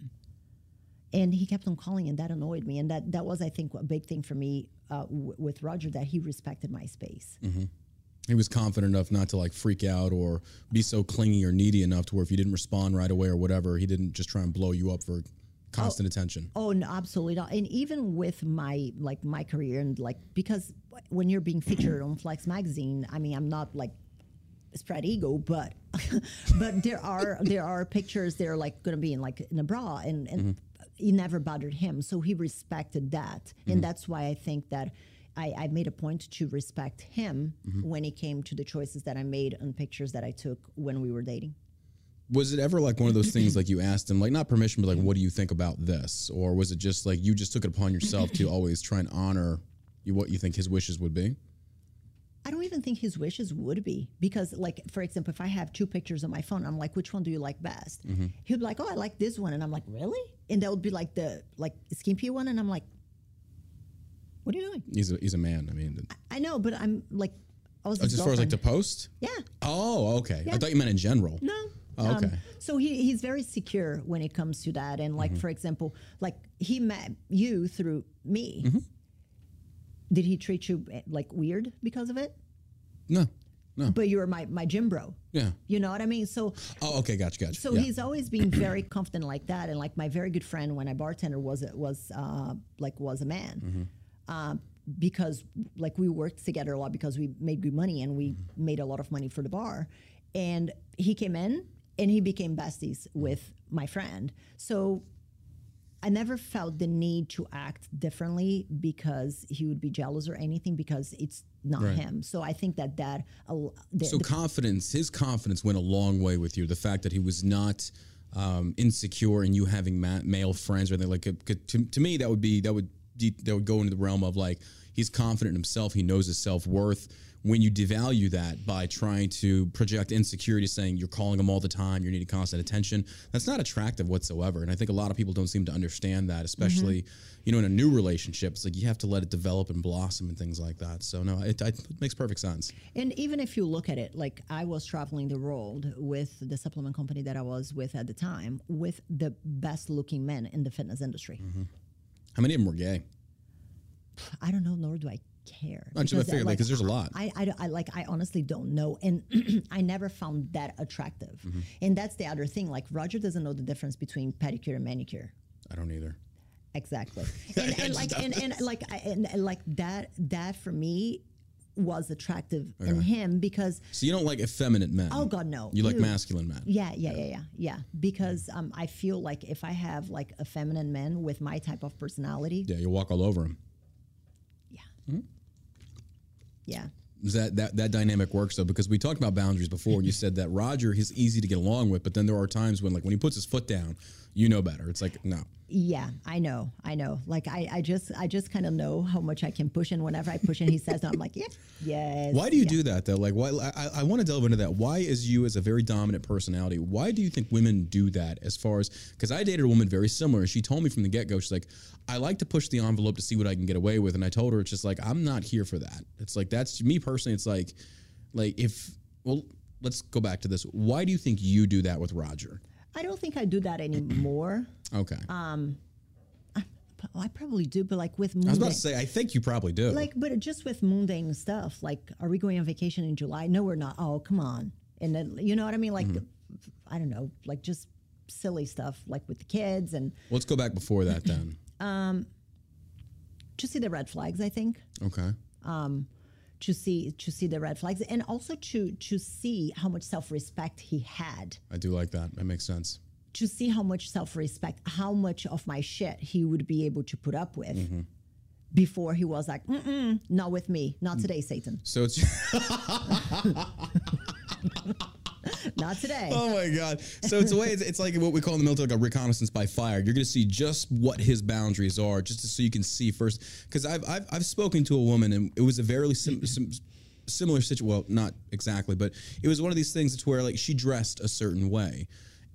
And he kept on calling and that annoyed me. And that, that was, I think, a big thing for me uh, w with Roger, that he respected my space. Mm-hmm. He was confident enough not to like freak out or be so clingy or needy enough to where if you didn't respond right away or whatever, he didn't just try and blow you up for constant oh, attention. Oh, no, absolutely not. And even with my, like my career and like, because when you're being featured on Flex Magazine, I mean, I'm not like spread eagle, but, but there are, there are pictures that are like going to be in like in a bra and, and mm-hmm. It never bothered him, so he respected that, mm-hmm. and that's why I think that I, I made a point to respect him mm-hmm. when it came to the choices that I made and pictures that I took when we were dating. Was it ever like one of those things like you asked him, like not permission, but like what do you think about this? Or was it just like you just took it upon yourself to always try and honor you, what you think his wishes would be? I don't even think his wishes would be because like, for example, if I have two pictures on my phone, I'm like, which one do you like best? Mm-hmm. He'd be like, oh, I like this one. And I'm like, really? And that would be like the like skimpy one. And I'm like, what are you doing? He's a, he's a man. I mean, I, I know, but I'm like, I was oh, just as far as like to post? Yeah. Oh, okay. Yeah. I thought you meant in general. No. Oh, okay. Um, so he, he's very secure when it comes to that. And like, mm-hmm. for example, like he met you through me. Mm-hmm. Did he treat you like weird because of it? No, no. But you were my, my gym bro. Yeah. You know what I mean? So. Oh, okay. Gotcha. Gotcha. So yeah. He's always been very confident like that. And like my very good friend when I bartender was, was uh, like, was a man mm-hmm. uh, because like we worked together a lot because we made good money and we mm-hmm. made a lot of money for the bar. And he came in and he became besties with my friend. So I never felt the need to act differently because he would be jealous or anything because it's not right. him. So I think that that... Uh, the, so the confidence, his confidence went a long way with you. The fact that he was not um, insecure in you having ma male friends or anything like it, to, to me, that would be, that would, that would go into the realm of like, he's confident in himself. He knows his self-worth. When you devalue that by trying to project insecurity, saying you're calling them all the time, you're needing constant attention, that's not attractive whatsoever. And I think a lot of people don't seem to understand that, especially, mm-hmm. you know, in a new relationship. It's like you have to let it develop and blossom and things like that. So no, it, it makes perfect sense. And even if you look at it, like I was traveling the world with the supplement company that I was with at the time with the best looking men in the fitness industry. Mm-hmm. How many of them were gay? I don't know, nor do I care. Because I figured, like, because there's a lot. I, I, I, like, I honestly don't know. And I never found that attractive. Mm-hmm. And that's the other thing. Like, Roger doesn't know the difference between pedicure and manicure. I don't either. Exactly. And, and, and, like, and, and, like, I, and, and like that, that for me was attractive okay. in him because. So you don't like effeminate men. Oh God, no. You like Ew. masculine men. Yeah, yeah, yeah, yeah, yeah. yeah. Because um, I feel like if I have like effeminate men with my type of personality. Yeah, you walk all over them. Mm-hmm. Yeah. That, that that dynamic works though, because we talked about boundaries before and you said that Roger, he's easy to get along with, but then there are times when like when he puts his foot down, you know better. It's like, no. Yeah, I know. I know. Like I, I just I just kind of know how much I can push, and whenever I push and he says no, I'm like, yeah, yes. Why do you yeah. do that though? Like why I, I want to delve into that. Why is you as a very dominant personality, why do you think women do that as far as, because I dated a woman very similar. She told me from the get-go, she's like, I like to push the envelope to see what I can get away with. And I told her, it's just like, I'm not here for that. It's like, that's me personally. It's like, like if, well, let's go back to this. Why do you think you do that with Roger? I don't think I do that anymore. Okay. Um, I, I probably do, but like with mundane. I was about to say, I think you probably do. Like, but just with mundane stuff, like, are we going on vacation in July? No, we're not. Oh, come on. And then, you know what I mean? Like, mm-hmm. I don't know, like just silly stuff, like with the kids and. Let's go back before that then. um, to see the red flags, I think. Okay. Um, to see to see the red flags, and also to to see how much self-respect he had. I do like that. That makes sense. To see how much self-respect, how much of my shit he would be able to put up with. Mm-hmm. Before he was like, mm-mm, not with me, not today, Satan. So it's not today. Oh my God! So it's a way. It's, it's like what we call in the military, like a reconnaissance by fire. You're going to see just what his boundaries are, just to, so you can see first. Because I've, I've I've spoken to a woman, and it was a very sim, sim, similar situation. Well, not exactly, but it was one of these things. It's where like she dressed a certain way,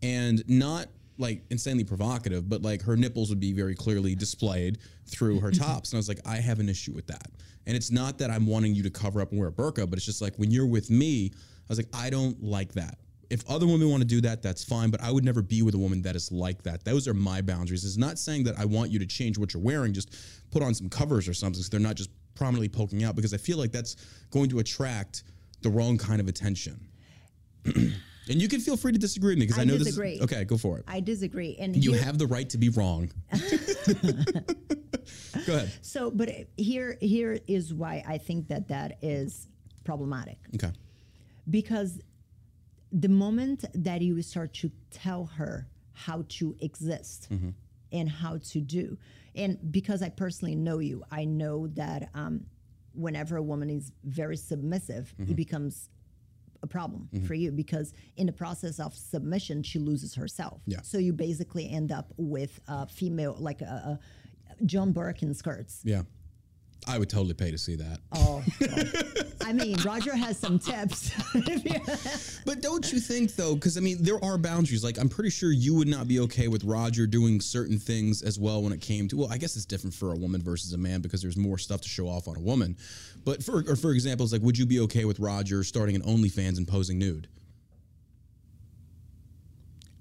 and not like insanely provocative, but like her nipples would be very clearly displayed through her tops. And I was like, I have an issue with that. And it's not that I'm wanting you to cover up and wear a burqa, but it's just like when you're with me, I was like, I don't like that. If other women want to do that, that's fine, but I would never be with a woman that is like that. Those are my boundaries. It's not saying that I want you to change what you're wearing, just put on some covers or something so they're not just prominently poking out, because I feel like that's going to attract the wrong kind of attention. And you can feel free to disagree with me because I, I know disagree. This is, okay, go for it. I disagree. And you here, have the right to be wrong. Go ahead. So, but here, here is why I think that that is problematic. Okay. Because the moment that you start to tell her how to exist, mm-hmm. and how to do, and because I personally know you, I know that um, whenever a woman is very submissive, mm-hmm. it becomes a problem, mm-hmm. for you, because in the process of submission, she loses herself. Yeah. So you basically end up with a female, like a, a John Burke in skirts. Yeah. I would totally pay to see that. Oh, I mean, Roger has some tips. But don't you think, though, because, I mean, there are boundaries. Like, I'm pretty sure you would not be okay with Roger doing certain things as well when it came to, well, I guess it's different for a woman versus a man because there's more stuff to show off on a woman. But, for or for example, it's like, would you be okay with Roger starting an OnlyFans and posing nude?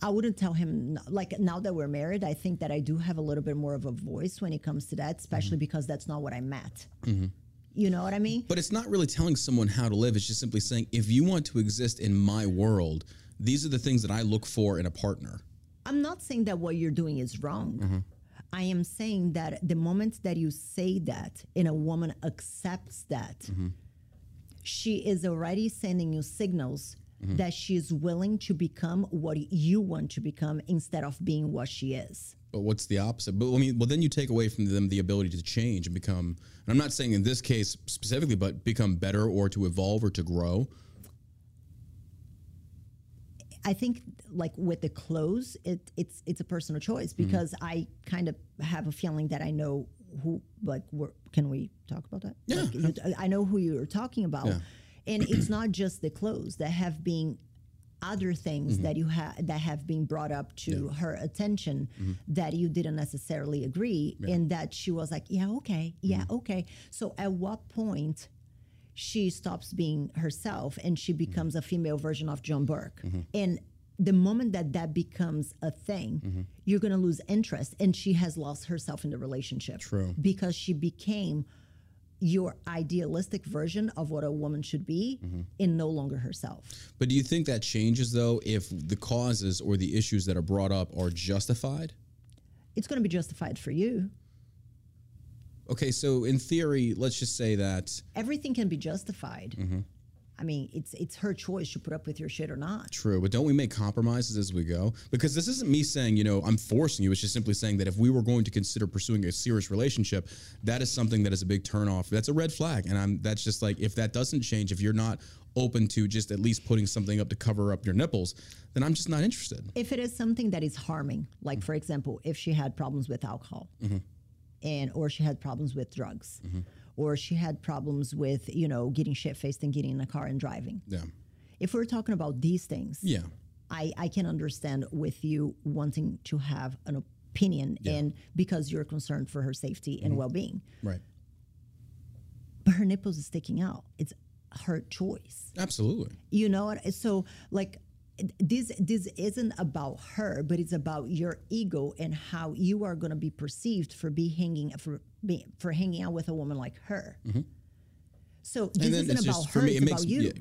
I wouldn't tell him, like, now that we're married, I think that I do have a little bit more of a voice when it comes to that, especially mm-hmm. because that's not what I'm at. Mm-hmm. You know what I mean? But it's not really telling someone how to live. It's just simply saying, if you want to exist in my world, these are the things that I look for in a partner. I'm not saying that what you're doing is wrong. Mm-hmm. I am saying that the moment that you say that and a woman accepts that, mm-hmm. she is already sending you signals Mm-hmm. that she is willing to become what you want to become instead of being what she is. But what's the opposite? But I mean, well, then you take away from them the ability to change and become, and I'm not saying in this case specifically, but become better or to evolve or to grow. I think like with the clothes, it, it's it's a personal choice because mm-hmm. I kind of have a feeling that I know who, like, we're, can we talk about that? Yeah. Like, you, I know who you're talking about. Yeah. And it's not just the clothes that have been other things mm-hmm. that you have that have been brought up to yeah. her attention mm-hmm. that you didn't necessarily agree yeah. and that she was like, yeah, okay, yeah, mm-hmm. okay. So at what point she stops being herself and she becomes mm-hmm. a female version of John Burke? Mm-hmm. And the moment that that becomes a thing, mm-hmm. you're going to lose interest. And she has lost herself in the relationship. True. Because she became your idealistic version of what a woman should be mm-hmm. and no longer herself. But do you think that changes, though, if the causes or the issues that are brought up are justified? It's going to be justified for you. Okay, so in theory, let's just say that everything can be justified. Mm-hmm. I mean, it's it's her choice to put up with your shit or not. True, but don't we make compromises as we go? Because this isn't me saying, you know, I'm forcing you. It's just simply saying that if we were going to consider pursuing a serious relationship, that is something that is a big turnoff. That's a red flag. And I'm that's just like, if that doesn't change, if you're not open to just at least putting something up to cover up your nipples, then I'm just not interested. If it is something that is harming, like, mm-hmm. for example, if she had problems with alcohol mm-hmm. and or she had problems with drugs. Mm-hmm. Or she had problems with, you know, getting shit-faced and getting in a car and driving. Yeah. If we're talking about these things, yeah, I, I can understand with you wanting to have an opinion yeah. and because you're concerned for her safety mm-hmm. and well-being. Right. But her nipples is sticking out. It's her choice. Absolutely. You know, so like this this isn't about her, but it's about your ego and how you are going to be perceived for be hanging for be, for hanging out with a woman like her. Mm-hmm. So this isn't about just, her; me, it's it makes, about you. Yeah.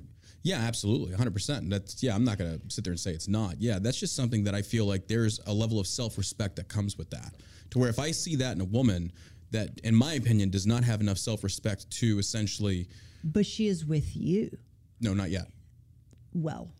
Yeah, absolutely. one hundred percent. That's, yeah, I'm not going to sit there and say it's not. Yeah, that's just something that I feel like there's a level of self-respect that comes with that, to where if I see that in a woman that, in my opinion, does not have enough self-respect to essentially. But she is with you. No, not yet. Well,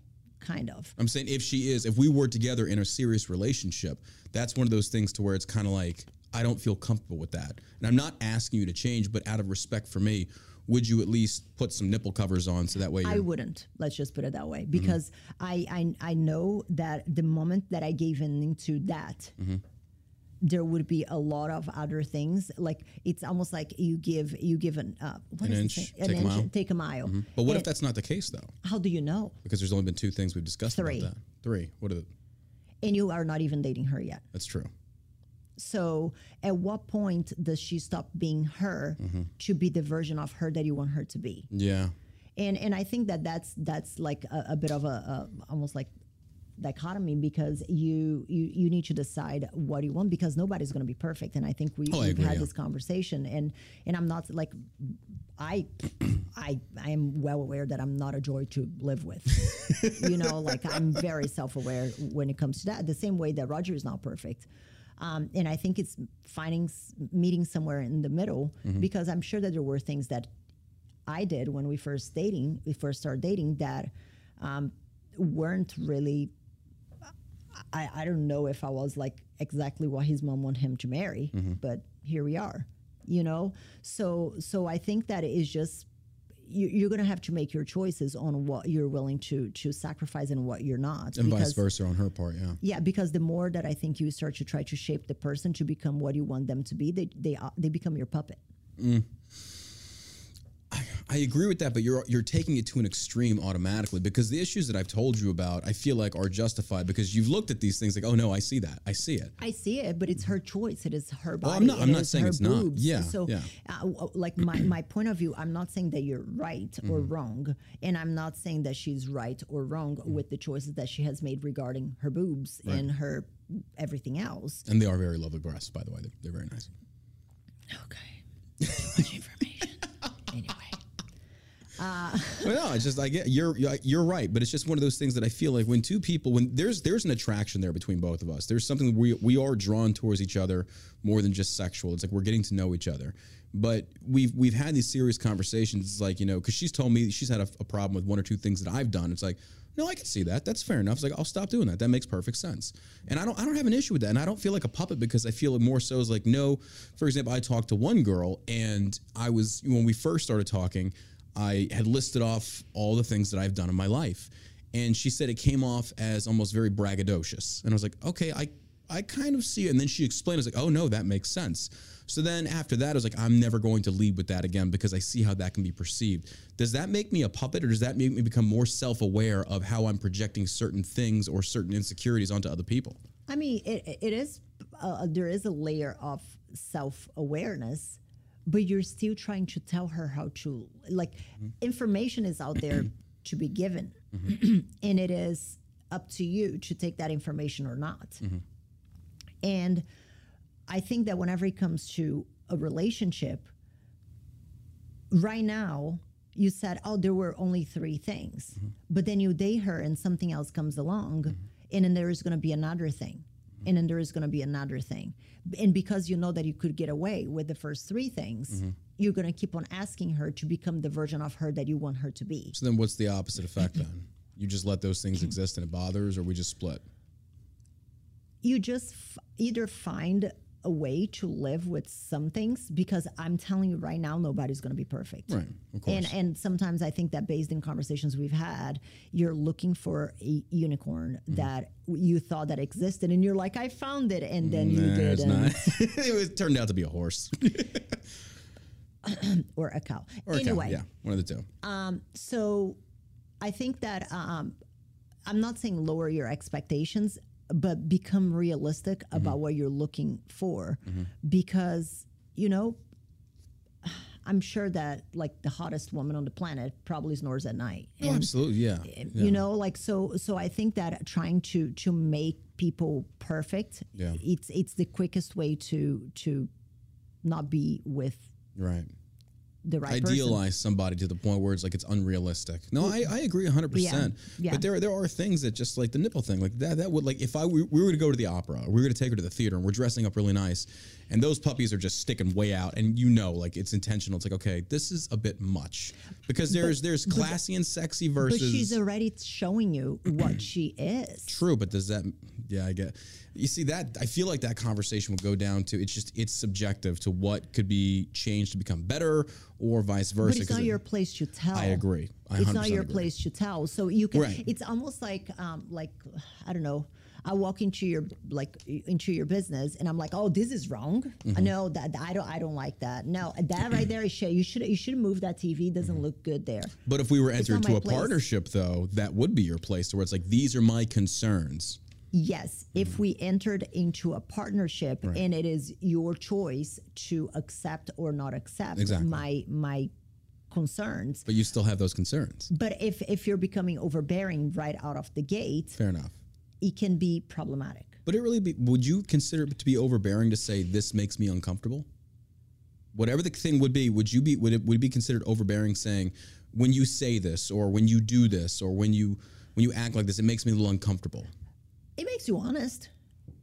kind of. I'm saying if she is, if we were together in a serious relationship, that's one of those things to where it's kind of like, I don't feel comfortable with that. And I'm not asking you to change, but out of respect for me, would you at least put some nipple covers on so that way? I wouldn't. Let's just put it that way, because mm-hmm. I, I I know that the moment that I gave in to that, mm-hmm. there would be a lot of other things. Like it's almost like you give you give an uh, what an is inch, take an a inch, mile. Take a mile. Mm-hmm. But what and if that's not the case though? How do you know? Because there's only been two things we've discussed Three. about that. Three. What are the? And you are not even dating her yet. That's true. So at what point does she stop being her mm-hmm. to be the version of her that you want her to be? Yeah. And and I think that that's, that's like a, a bit of a, a almost like dichotomy, because you, you, you need to decide what you want, because nobody's going to be perfect. And I think we, oh, we've I agree, had yeah. this conversation, and, and I'm not like, I, I, I am well aware that I'm not a joy to live with, you know, like I'm very self-aware when it comes to that, the same way that Roger is not perfect. Um, and I think it's finding, meeting somewhere in the middle, mm-hmm. because I'm sure that there were things that I did when we first dating, we first started dating that um, weren't really, I, I don't know if I was like exactly what his mom wanted him to marry, mm-hmm. but here we are, you know? So, so I think that it is just, you, you're going to have to make your choices on what you're willing to to sacrifice and what you're not. And because, vice versa on her part, yeah. Yeah, because the more that I think you start to try to shape the person to become what you want them to be, they they, they become your puppet. Mm. I, I agree with that, but you're, you're taking it to an extreme automatically, because the issues that I've told you about, I feel like are justified, because you've looked at these things like, oh, no, I see that. I see it. I see it, but it's her choice. It is her body. Well, I'm not, I'm not saying it's boobs. not. Yeah. So yeah. Uh, like my, my point of view, I'm not saying that you're right mm-hmm. or wrong, and I'm not saying that she's right or wrong mm-hmm. with the choices that she has made regarding her boobs right. and her everything else. And they are very lovely breasts, by the way. They're, they're very nice. Okay. Too much information. Anyway. Uh, well, no, it's just I get you're you're right, but it's just one of those things that I feel like when two people, when there's there's an attraction there between both of us, there's something we we are drawn towards each other more than just sexual. It's like we're getting to know each other, but we've we've had these serious conversations. It's like, you know, because she's told me she's had a, a problem with one or two things that I've done. It's like, no, I can see that. That's fair enough. It's like, I'll stop doing that. That makes perfect sense. And I don't I don't have an issue with that. And I don't feel like a puppet, because I feel it more so is like, no, for example, I talked to one girl, and I was, when we first started talking, I had listed off all the things that I've done in my life. And she said it came off as almost very braggadocious. And I was like, okay, I, I kind of see it. And then she explained, I was like, oh no, that makes sense. So then after that, I was like, I'm never going to lead with that again, because I see how that can be perceived. Does that make me a puppet, or does that make me become more self-aware of how I'm projecting certain things or certain insecurities onto other people? I mean, it, it is, uh, there is a layer of self-awareness, but you're still trying to tell her how to, like, mm-hmm. information is out there to be given, mm-hmm. and it is up to you to take that information or not. Mm-hmm. And I think that whenever it comes to a relationship, right now, you said, oh, there were only three things, mm-hmm. but then you date her and something else comes along, mm-hmm. and then there is going to be another thing. And then there is going to be another thing. And because you know that you could get away with the first three things, mm-hmm. you're going to keep on asking her to become the version of her that you want her to be. So then what's the opposite effect then? You just let those things exist and it bothers, or we just split? You just f- either find a way to live with some things, because I'm telling you right now, nobody's going to be perfect. Right, of course. And, and sometimes I think that based in conversations we've had, you're looking for a unicorn mm-hmm. that you thought that existed, and you're like, I found it, and then nah, you didn't. It's not. It was, turned out to be a horse. Or a cow. Or anyway, a cow, yeah, one of the two. Um, so I think that um, I'm not saying lower your expectations, but become realistic mm-hmm. about what you're looking for, mm-hmm. because, you know, I'm sure that like the hottest woman on the planet probably snores at night. And, absolutely, yeah. yeah. You know, like so. So I think that trying to to make people perfect, yeah. it's it's the quickest way to to not be with right. the right idealize person. Somebody to the point where it's like it's unrealistic. No, I, I agree one hundred percent. Yeah, yeah. But there there are things that just like the nipple thing, like that that would like if I we, we were to go to the opera, we were to take her to the theater, and we're dressing up really nice, and those puppies are just sticking way out, and you know, like it's intentional. It's like okay, this is a bit much because there's but, there's classy but, and sexy versus. But she's already showing you what she is. True, but does that? Yeah, I get. You see that I feel like that conversation would go down to it's just it's subjective to what could be changed to become better or vice versa. But it's not it, your place to tell. I agree. I it's not your agree. place to tell. So you can. Right. It's almost like um, like I don't know. I walk into your like into your business and I'm like, oh, this is wrong. Mm-hmm. No, that I don't I don't like that. No, that right there is shit. You should you should move that T V. Doesn't mm-hmm. look good there. But if we were entering into a place. partnership, though, that would be your place to where it's like these are my concerns. Yes, if mm. we entered into a partnership right. and it is your choice to accept or not accept exactly. my my concerns. But you still have those concerns. But if, if you're becoming overbearing right out of the gate. Fair enough. It can be problematic. But it really be, would you consider it to be overbearing to say this makes me uncomfortable? Whatever the thing would be, would you be would it would it be considered overbearing saying when you say this or when you do this or when you when you act like this, it makes me a little uncomfortable? It makes you honest.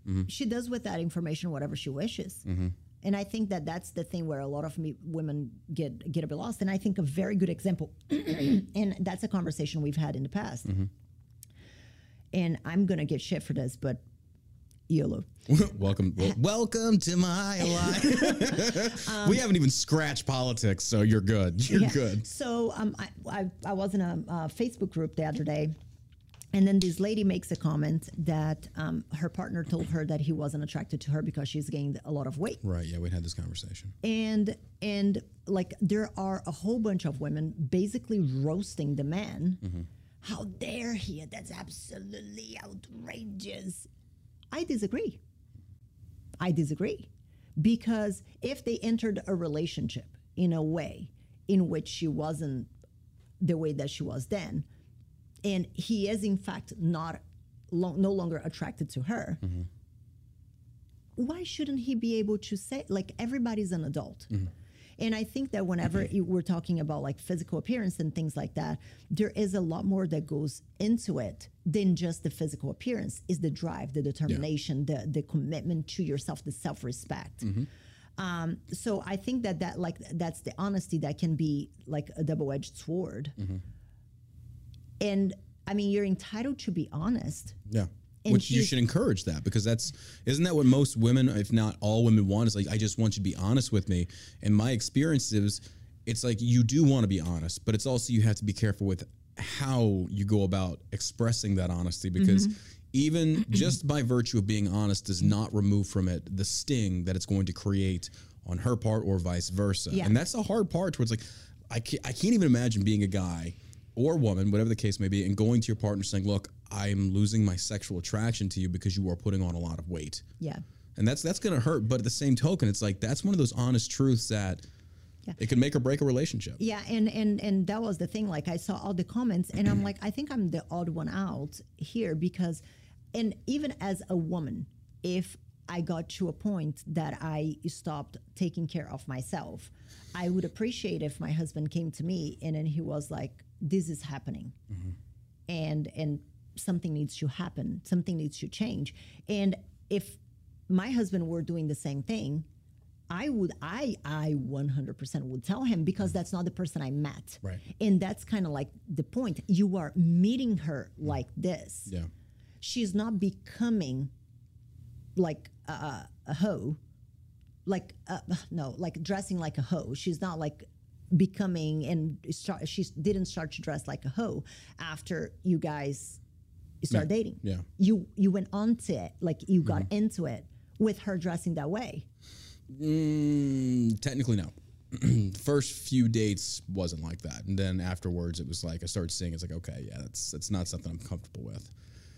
Mm-hmm. She does with that information whatever she wishes. Mm-hmm. And I think that that's the thing where a lot of me, women get, get a bit lost. And I think a very good example, and that's a conversation we've had in the past. Mm-hmm. And I'm going to get shit for this, but YOLO. welcome well, welcome to my life. um, we haven't even scratched politics, so you're good. You're yeah. good. So um, I, I, I was in a uh, Facebook group the other day. And then this lady makes a comment that um, her partner told her that he wasn't attracted to her because she's gained a lot of weight. Right. Yeah, we had this conversation. And and like there are a whole bunch of women basically roasting the man. Mm-hmm. How dare he? That's absolutely outrageous. I disagree. I disagree because if they entered a relationship in a way in which she wasn't the way that she was then. And he is, in fact, not lo no longer attracted to her. Mm-hmm. Why shouldn't he be able to say, like, everybody's an adult? Mm-hmm. And I think that whenever okay. you, we're talking about, like, physical appearance and things like that, there is a lot more that goes into it than just the physical appearance. It's the drive, the determination, yeah. the, the commitment to yourself, the self-respect. Mm-hmm. Um, so I think that, that, like, that's the honesty that can be, like, a double-edged sword. Mm-hmm. And I mean, you're entitled to be honest. Yeah, and which you should encourage that because that's isn't that what most women, if not all women, want? Is like I just want you to be honest with me. And my experience is, it's like you do want to be honest, but it's also you have to be careful with how you go about expressing that honesty because. Mm-hmm. Even just by virtue of being honest does not remove from it the sting that it's going to create on her part or vice versa. Yeah. And that's the hard part where it's like I can't, I can't even imagine being a guy or woman, whatever the case may be, and going to your partner saying, look, I'm losing my sexual attraction to you because you are putting on a lot of weight. Yeah. And that's that's going to hurt. But at the same token, it's like that's one of those honest truths that yeah. it can make or break a relationship. Yeah. And, and, and that was the thing. Like I saw all the comments and I'm like, I think I'm the odd one out here because and even as a woman, if I got to a point that I stopped taking care of myself, I would appreciate if my husband came to me and then he was like, this is happening mm-hmm. and and something needs to happen. Something needs to change. And if my husband were doing the same thing, I would I I one hundred percent would tell him because that's not the person I met. Right. And that's kind of like the point. You are meeting her like this. Yeah. She's not becoming like a, a hoe, like a, no, like dressing like a hoe. She's not like becoming and start, she didn't start to dress like a hoe after you guys start yeah. dating. Yeah, you you went on to it like you got mm-hmm. into it with her dressing that way. Mm, technically, no. First few dates wasn't like that, and then afterwards it was like I started seeing. It's like okay, yeah, that's that's not something I'm comfortable with.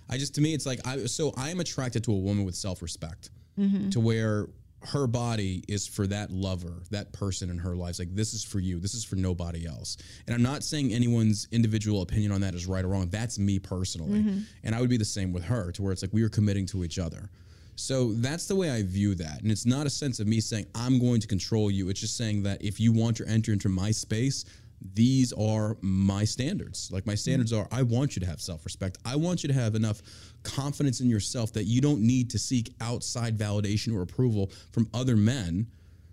I just to me it's like I so I am attracted to a woman with self-respect mm-hmm. to where her body is for that lover, that person in her life. Like, this is for you. This is for nobody else. And I'm not saying anyone's individual opinion on that is right or wrong. That's me personally. Mm-hmm. And I would be the same with her, to where it's like we were committing to each other. So that's the way I view that. And it's not a sense of me saying I'm going to control you. It's just saying that if you want to enter into my space, these are my standards. Like, my standards are, I want you to have self-respect. I want you to have enough confidence in yourself that you don't need to seek outside validation or approval from other men,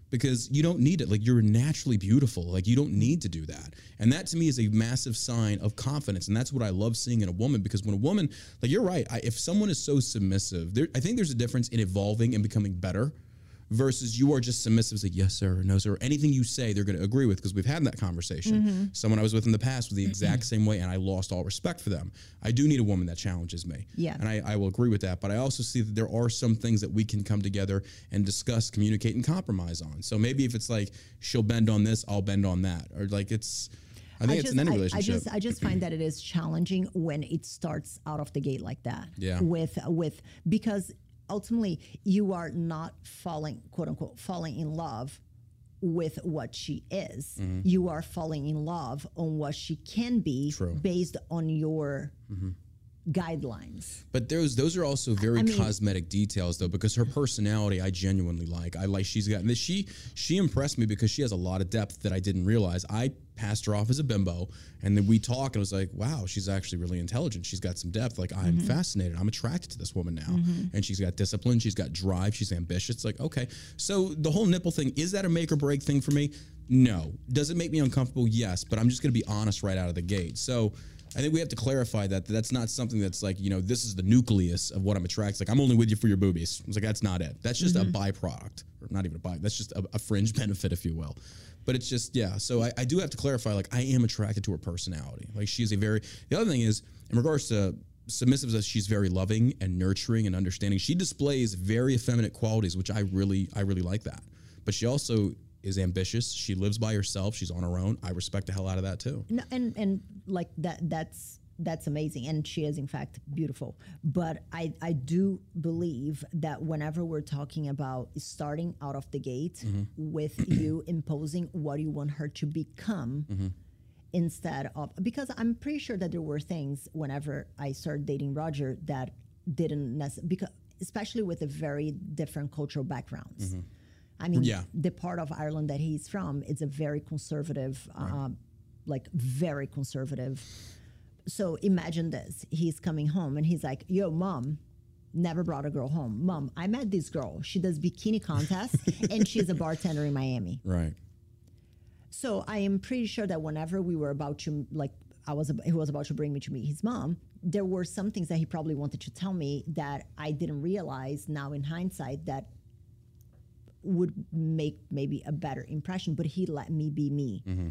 because you don't need it. Like, you're naturally beautiful. Like, you don't need to do that. And that to me is a massive sign of confidence. And that's what I love seeing in a woman, because when a woman, like, you're right. I, if someone is so submissive, there, I think there's a difference in evolving and becoming better versus you are just submissive. It's like, yes, sir, no, sir. Anything you say, they're going to agree with, because we've had that conversation. Mm-hmm. Someone I was with in the past was the exact same way, and I lost all respect for them. I do need a woman that challenges me. Yeah. And I, I will agree with that. But I also see that there are some things that we can come together and discuss, communicate, and compromise on. So maybe if it's like, she'll bend on this, I'll bend on that. Or like it's... I think I it's just, in any I, relationship. I just, I just find that it is challenging when it starts out of the gate like that. Yeah. With, with, because... ultimately, you are not falling, quote unquote, falling in love with what she is. Mm-hmm. You are falling in love on what she can be. True. Based on your mm-hmm. guidelines. But those those are also very I mean, cosmetic details, though, because her personality I genuinely like. I like she's got this. She she impressed me because she has a lot of depth that I didn't realize. I passed her off as a bimbo, and then we talk, and I was like, wow, she's actually really intelligent. She's got some depth. Like, I'm mm-hmm. fascinated. I'm attracted to this woman now. Mm-hmm. And she's got discipline. She's got drive. She's ambitious. Like, okay. So the whole nipple thing, is that a make or break thing for me? No. Does it make me uncomfortable? Yes. But I'm just going to be honest right out of the gate. So I think we have to clarify that, that that's not something that's like, you know, this is the nucleus of what I'm attracted. Like, I'm only with you for your boobies. I was like, that's not it. That's just mm-hmm. a byproduct, or not even a byproduct. That's just a, a fringe benefit, if you will. But it's just, yeah. So I, I do have to clarify, like, I am attracted to her personality. Like, she's a very, the other thing is, in regards to submissiveness, she's very loving and nurturing and understanding. She displays very effeminate qualities, which I really, I really like that. But she also is ambitious. She lives by herself. She's on her own. I respect the hell out of that too. No, and, and like that, that's, that's amazing. And she is in fact beautiful. But I, I do believe that whenever we're talking about starting out of the gate mm-hmm. with you imposing what you want her to become mm-hmm. instead of, because I'm pretty sure that there were things whenever I started dating Roger that didn't necessarily, because especially with the very different cultural backgrounds. Mm-hmm. I mean, yeah. the part of Ireland that he's from, it's a very conservative, right. uh, like very conservative. So imagine this, he's coming home and he's like, yo, mom, never brought a girl home. Mom, I met this girl. She does bikini contests and she's a bartender in Miami. Right. So I am pretty sure that whenever we were about to, like, I was, he was about to bring me to meet his mom, there were some things that he probably wanted to tell me that I didn't realize now in hindsight that would make maybe a better impression, but he let me be me. Mm-hmm.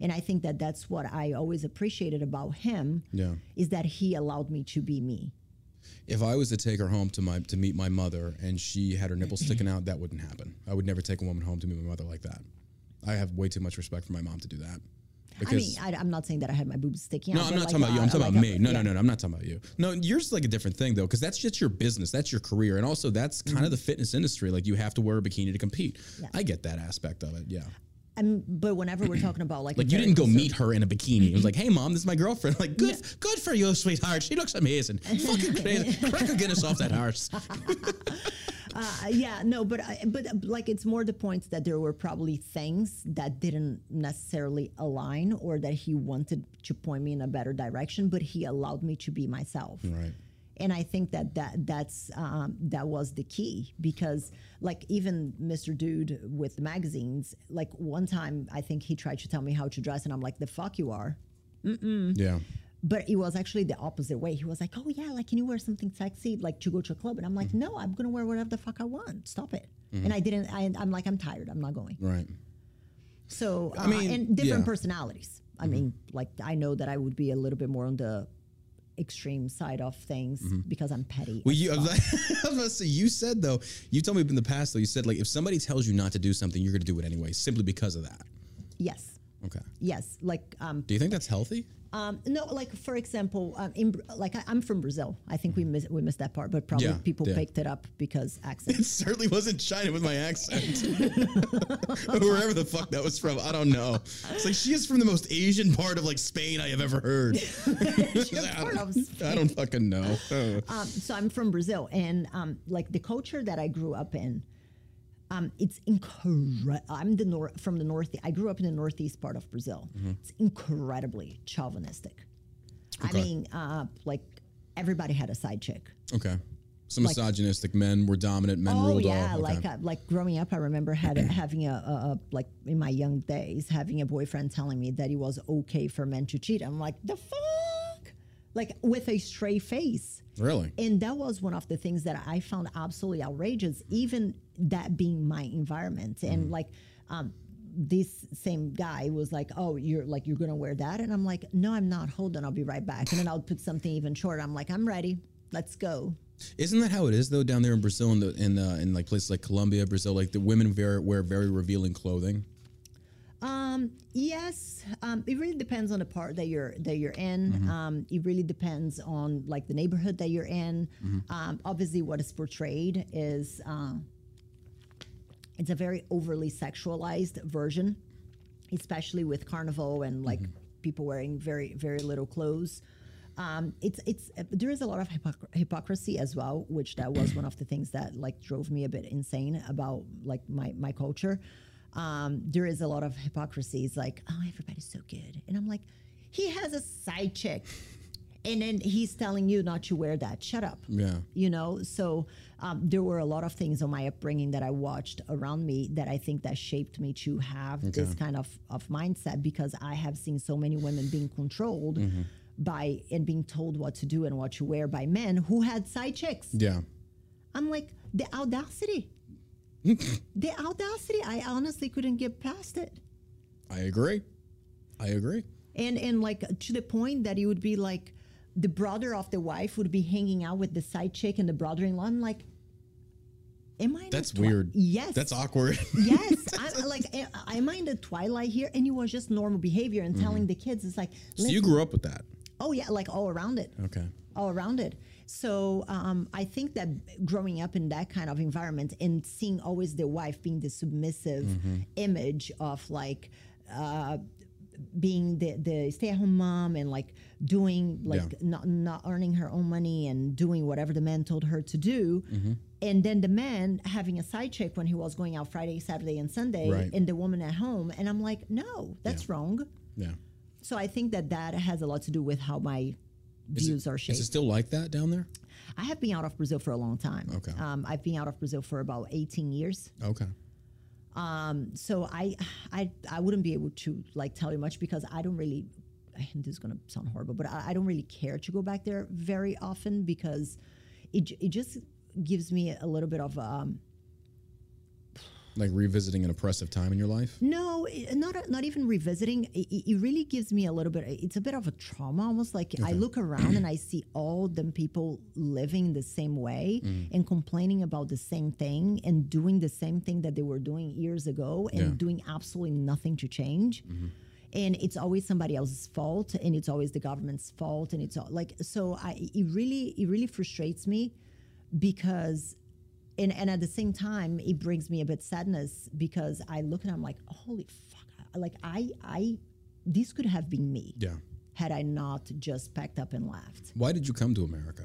And I think that that's what I always appreciated about him, yeah. is that he allowed me to be me. If I was to take her home to my to meet my mother and she had her nipples sticking out, that wouldn't happen. I would never take a woman home to meet my mother like that. I have way too much respect for my mom to do that. I mean, I, I'm not saying that I had my boobs sticking out. No, I'm not like talking about you. I'm talking like about me. No, yeah. no, no, no. I'm not talking about you. No, yours is like a different thing, though, because that's just your business. That's your career. And also, that's kind mm-hmm. of the fitness industry. Like, you have to wear a bikini to compete. Yeah. I get that aspect of it. Yeah. Um, but whenever we're talking about like, like you didn't go meet her in a bikini. It was like, hey mom, this is my girlfriend. Like, good, yeah. good for you, sweetheart. She looks amazing. Fucking crazy. Crack her Guinness off that horse. uh, yeah, no, but I, but like it's more the point that there were probably things that didn't necessarily align, or that he wanted to point me in a better direction, but he allowed me to be myself. Right. And I think that, that that's um, that was the key, because like even Mister Dude with the magazines, like one time I think he tried to tell me how to dress and I'm like, the fuck you are. Mm-mm. Yeah. But it was actually the opposite way. He was like, oh yeah, like can you wear something sexy like to go to a club? And I'm like, mm-hmm. no, I'm going to wear whatever the fuck I want. Stop it. Mm-hmm. And I didn't, I, I'm like, I'm tired. I'm not going. Right. So, uh, I mean, and different yeah. personalities. I mm-hmm. mean, like I know that I would be a little bit more on the extreme side of things mm-hmm. because I'm petty. Well, you, I was gonna say, you said though, you told me in the past though, you said like if somebody tells you not to do something, you're gonna do it anyway, simply because of that. Yes. Okay. Yes, like. Um, do you think that's healthy? Um, no, like, for example, um, in, like I, I'm from Brazil. I think we missed we missed that part, but probably yeah, people yeah. picked it up because accent. It certainly wasn't China with my accent. Wherever the fuck that was from, I don't know. It's like, she is from the most Asian part of, like, Spain I have ever heard. Like, I, don't, I don't fucking know. Um, so I'm from Brazil, and um, like the culture that I grew up in, Um, it's incredible. I'm the nor- from the north. I grew up in the northeast part of Brazil. Mm-hmm. It's incredibly chauvinistic. Okay. I mean, uh, like, everybody had a side chick. Okay, some like, misogynistic men were dominant. Men oh, ruled yeah, all. Oh okay. yeah, like uh, like growing up, I remember had having a, a, a like in my young days having a boyfriend telling me that it was okay for men to cheat. I'm like, the fuck, like with a straight face. Really? And that was one of the things that I found absolutely outrageous, even that being my environment. And mm. like um, this same guy was like, oh, you're like, you're going to wear that? And I'm like, no, I'm not. Hold on. I'll be right back. And then I'll put something even shorter. I'm like, I'm ready. Let's go. Isn't that how it is, though, down there in Brazil and in, the, in, uh, in like places like Colombia, Brazil, like the women wear, wear very revealing clothing? Um, yes, um, it really depends on the part that you're that you're in. Mm-hmm. Um, it really depends on like the neighborhood that you're in. Mm-hmm. Um, obviously, what is portrayed is uh, it's a very overly sexualized version, especially with carnival and like mm-hmm. people wearing very very little clothes. Um, it's it's uh, there is a lot of hypocr- hypocrisy as well, which that was one of the things that like drove me a bit insane about like my my culture. Um, there is a lot of hypocrisy. It's like, oh, everybody's so good. And I'm like, he has a side chick. And then he's telling you not to wear that. Shut up. Yeah. You know, so um, there were a lot of things on my upbringing that I watched around me that I think that shaped me to have okay. this kind of, of mindset, because I have seen so many women being controlled mm-hmm. by and being told what to do and what to wear by men who had side chicks. Yeah. I'm like, the audacity. The audacity, I honestly couldn't get past it. I agree. I agree. And and like to the point that it would be like the brother of the wife would be hanging out with the side chick and the brother-in-law. I'm like, am I in That's twi- weird. Yes. That's awkward. Yes. I'm like, am I in the twilight here? And it was just normal behavior and mm-hmm. telling the kids, it's like. So you grew up with that? Oh, yeah. Like all around it. Okay. All around it. So um, I think that growing up in that kind of environment and seeing always the wife being the submissive mm-hmm. image of like uh, being the, the stay-at-home mom and like doing like yeah. not not earning her own money and doing whatever the man told her to do. Mm-hmm. And then the man having a side chick when he was going out Friday, Saturday and Sunday right. and the woman at home. And I'm like, no, that's yeah. wrong. Yeah. So I think that that has a lot to do with how my views are shaped. Is it still like that down there? I have been out of Brazil for a long time. Okay. Um, I've been out of Brazil for about eighteen years. Okay. Um, so I, I, I wouldn't be able to like tell you much because I don't really, and this is going to sound horrible, but I, I don't really care to go back there very often because it, it just gives me a little bit of, um, like revisiting an oppressive time in your life? No, not not even revisiting. It, it really gives me a little bit, it's a bit of a trauma almost. Like okay. I look around and I see all them people living the same way mm. and complaining about the same thing and doing the same thing that they were doing years ago and yeah. doing absolutely nothing to change. Mm-hmm. And it's always somebody else's fault and it's always the government's fault. And it's all like, so I, it really, it really frustrates me because And, and at the same time, it brings me a bit sadness because I look and I'm like, holy fuck. Like, I, I, this could have been me. Yeah. Had I not just packed up and left. Why did you come to America?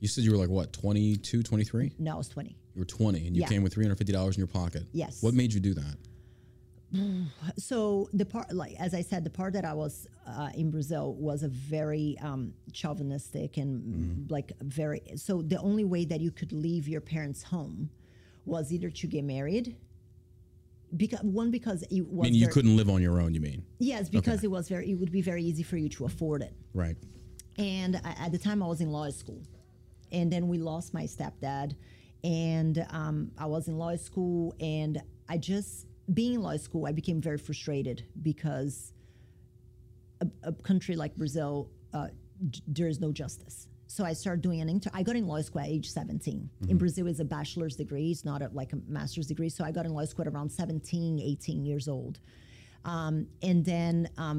You said you were like, what, twenty-two, twenty-three? No, I was twenty. You were twenty and you yeah. came with three hundred fifty dollars in your pocket. Yes. What made you do that? So the part, like as I said, the part that I was uh, in Brazil was a very um, chauvinistic and mm-hmm. like very. So the only way that you could leave your parents' home was either to get married. Because one, because it was. I mean, you couldn't live on your own. You mean? Yes, because okay. it was very. It would be very easy for you to afford it. Right. And I, at the time, I was in law school, and then we lost my stepdad, and um, I was in law school, and I just. Being in law school, I became very frustrated because a, a country like Brazil, uh, j- there is no justice. So I started doing an intern. I got in law school at age seventeen. Mm-hmm. In Brazil, it's a bachelor's degree. It's not a, like a master's degree. So I got in law school at around seventeen, eighteen years old. Um, and then um,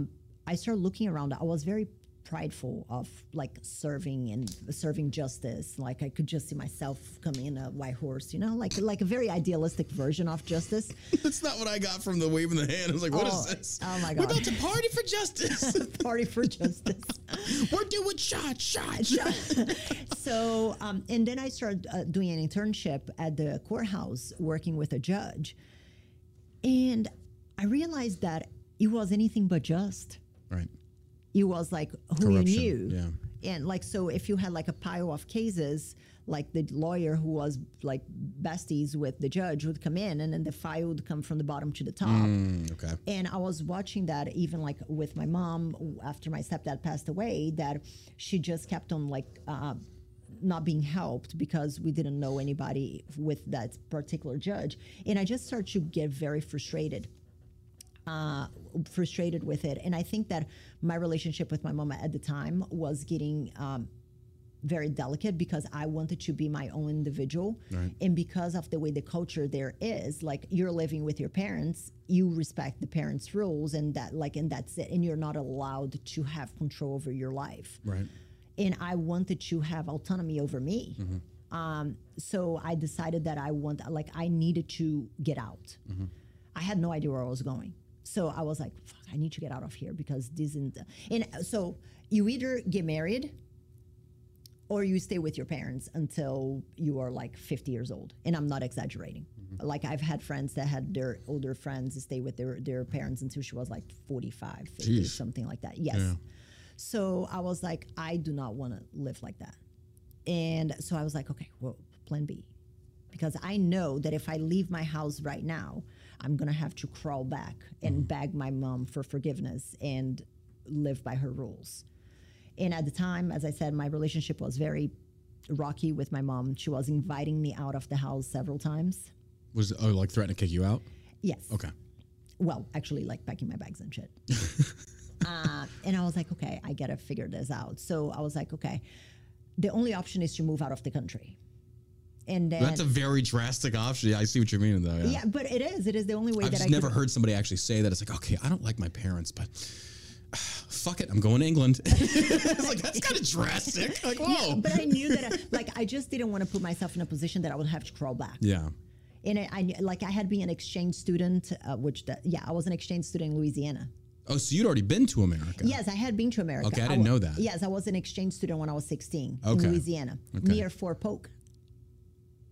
I started looking around. I was very prideful of like serving and serving justice. Like I could just see myself coming in a white horse, you know, like like a very idealistic version of justice. That's not what I got from the wave in the hand. I was like, what oh, is this? Oh my God. We're about to party for justice. Party for justice. We're doing shot, shot, shot. So, um, and then I started uh, doing an internship at the courthouse working with a judge. And I realized that it was anything but just. Right. It was like who Corruption, you knew. Yeah. And like, so if you had like a pile of cases, like the lawyer who was like besties with the judge would come in and then the file would come from the bottom to the top. Mm, okay. And I was watching that even like with my mom after my stepdad passed away, that she just kept on like uh, not being helped because we didn't know anybody with that particular judge. And I just started to get very frustrated. Uh, frustrated with it. And I think that my relationship with my mama at the time was getting um, very delicate because I wanted to be my own individual. Right. And because of the way the culture there is, like you're living with your parents, you respect the parents' rules and that like, and that's it. And you're not allowed to have control over your life. Right. And I wanted to have autonomy over me. Mm-hmm. um, so I decided that I want, like I needed to get out. Mm-hmm. I had no idea where I was going. So I was like, fuck, I need to get out of here because this isn't. And so you either get married or you stay with your parents until you are like fifty years old. And I'm not exaggerating. Mm-hmm. Like I've had friends that had their older friends stay with their, their parents until she was like forty-five, fifty, something like that. Yes. Yeah. So I was like, I do not want to live like that. And so I was like, okay, well, plan B. Because I know that if I leave my house right now, I'm going to have to crawl back and mm. beg my mom for forgiveness and live by her rules. And at the time, as I said, my relationship was very rocky with my mom. She was inviting me out of the house several times. Was it, oh, like threatening to kick you out? Yes. Okay. Well, actually, like packing my bags and shit. uh, and I was like, okay, I got to figure this out. So I was like, okay, the only option is to move out of the country. And then, that's a very drastic option. Yeah, I see what you mean, though. Yeah, yeah but it is. It is the only way I've that I I've never could... heard somebody actually say that. It's like, okay, I don't like my parents, but uh, fuck it, I'm going to England. It's like, that's kind of drastic. Like, whoa. Yeah, but I knew that, I, like, I just didn't want to put myself in a position that I would have to crawl back. Yeah. And I, I like, I had been an exchange student, uh, which, that, yeah, I was an exchange student in Louisiana. Oh, so you'd already been to America? Yes, I had been to America. Okay, I didn't I, know that. Yes, I was an exchange student when I was sixteen okay. in Louisiana, okay. near Fort Polk.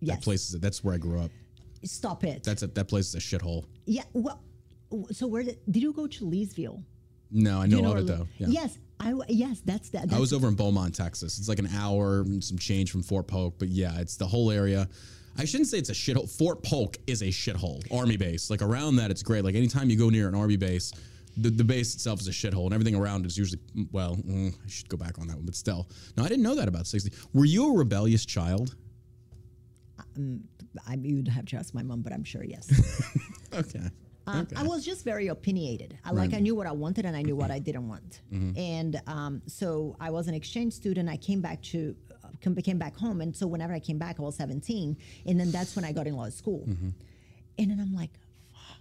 Yes. That place is, that's where I grew up. Stop it. That's a, that place is a shithole. Yeah. Well, so where did, did you go to Leesville? No, I know, you know of it though. Yeah. Yes. I, yes, that's that. That's I was over in Beaumont, Texas. It's like an hour and some change from Fort Polk, but yeah, it's the whole area. I shouldn't say it's a shithole. Fort Polk is a shithole, army base. Like around that, it's great. Like anytime you go near an army base, the, the base itself is a shithole and everything around is usually, well, mm, I should go back on that one, but still. No, I didn't know that about sixty. Were you a rebellious child? Um, I, you'd have to ask my mom, but I'm sure yes. okay. Um, okay. I was just very opinionated. I, right. Like I knew what I wanted and I knew what I didn't want. Mm-hmm. And um, so I was an exchange student. I came back to uh, come, came back home, and so whenever I came back, I was seventeen, and then that's when I got in law school. Mm-hmm. And then I'm like, fuck,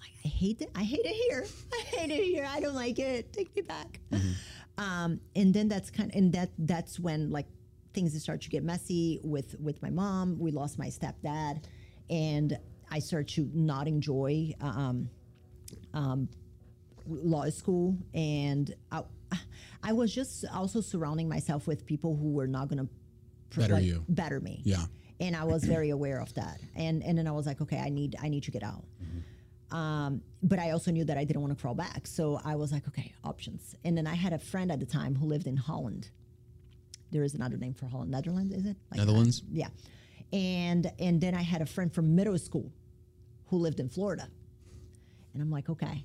like, I hate it. I hate it here. I hate it here. I don't like it. Take me back. Mm-hmm. Um, and then that's kind of, and that that's when like. Things start to get messy with, with my mom. We lost my stepdad, and I started to not enjoy um, um, law school. And I, I was just also surrounding myself with people who were not going to better like, you, better me. Yeah, and I was very aware of that. And and then I was like, okay, I need I need to get out. Mm-hmm. um, but I also knew that I didn't want to crawl back, so I was like, okay, options. And then I had a friend at the time who lived in Holland. There is another name for Holland. Netherlands, is it? Like Netherlands? That. Yeah. And and then I had a friend from middle school who lived in Florida. And I'm like, okay,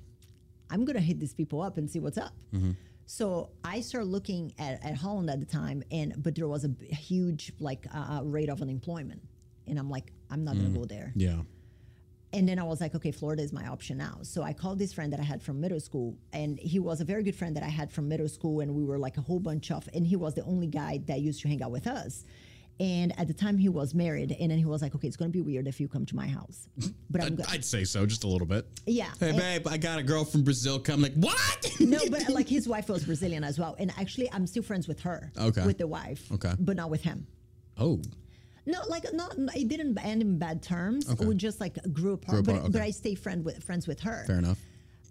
I'm going to hit these people up and see what's up. Mm-hmm. So I started looking at, at Holland at the time, and but there was a b huge like uh, rate of unemployment. And I'm like, I'm not mm. going to go there. Yeah. And then I was like, okay, Florida is my option now. So I called this friend that I had from middle school, and he was a very good friend that I had from middle school, and we were like a whole bunch of, and he was the only guy that used to hang out with us. And at the time he was married, and then he was like, okay, it's going to be weird if you come to my house. But I'm I'd, I'd say so, just a little bit. Yeah. Hey, and babe, I got a girl from Brazil come. Like, what? No, but like his wife was Brazilian as well. And actually, I'm still friends with her. Okay. With the wife. Okay. But not with him. Oh. No, like, not. It didn't end in bad terms. Okay. We just like grew apart. Grew apart but, okay. but I stay friend with, friends with her. Fair enough.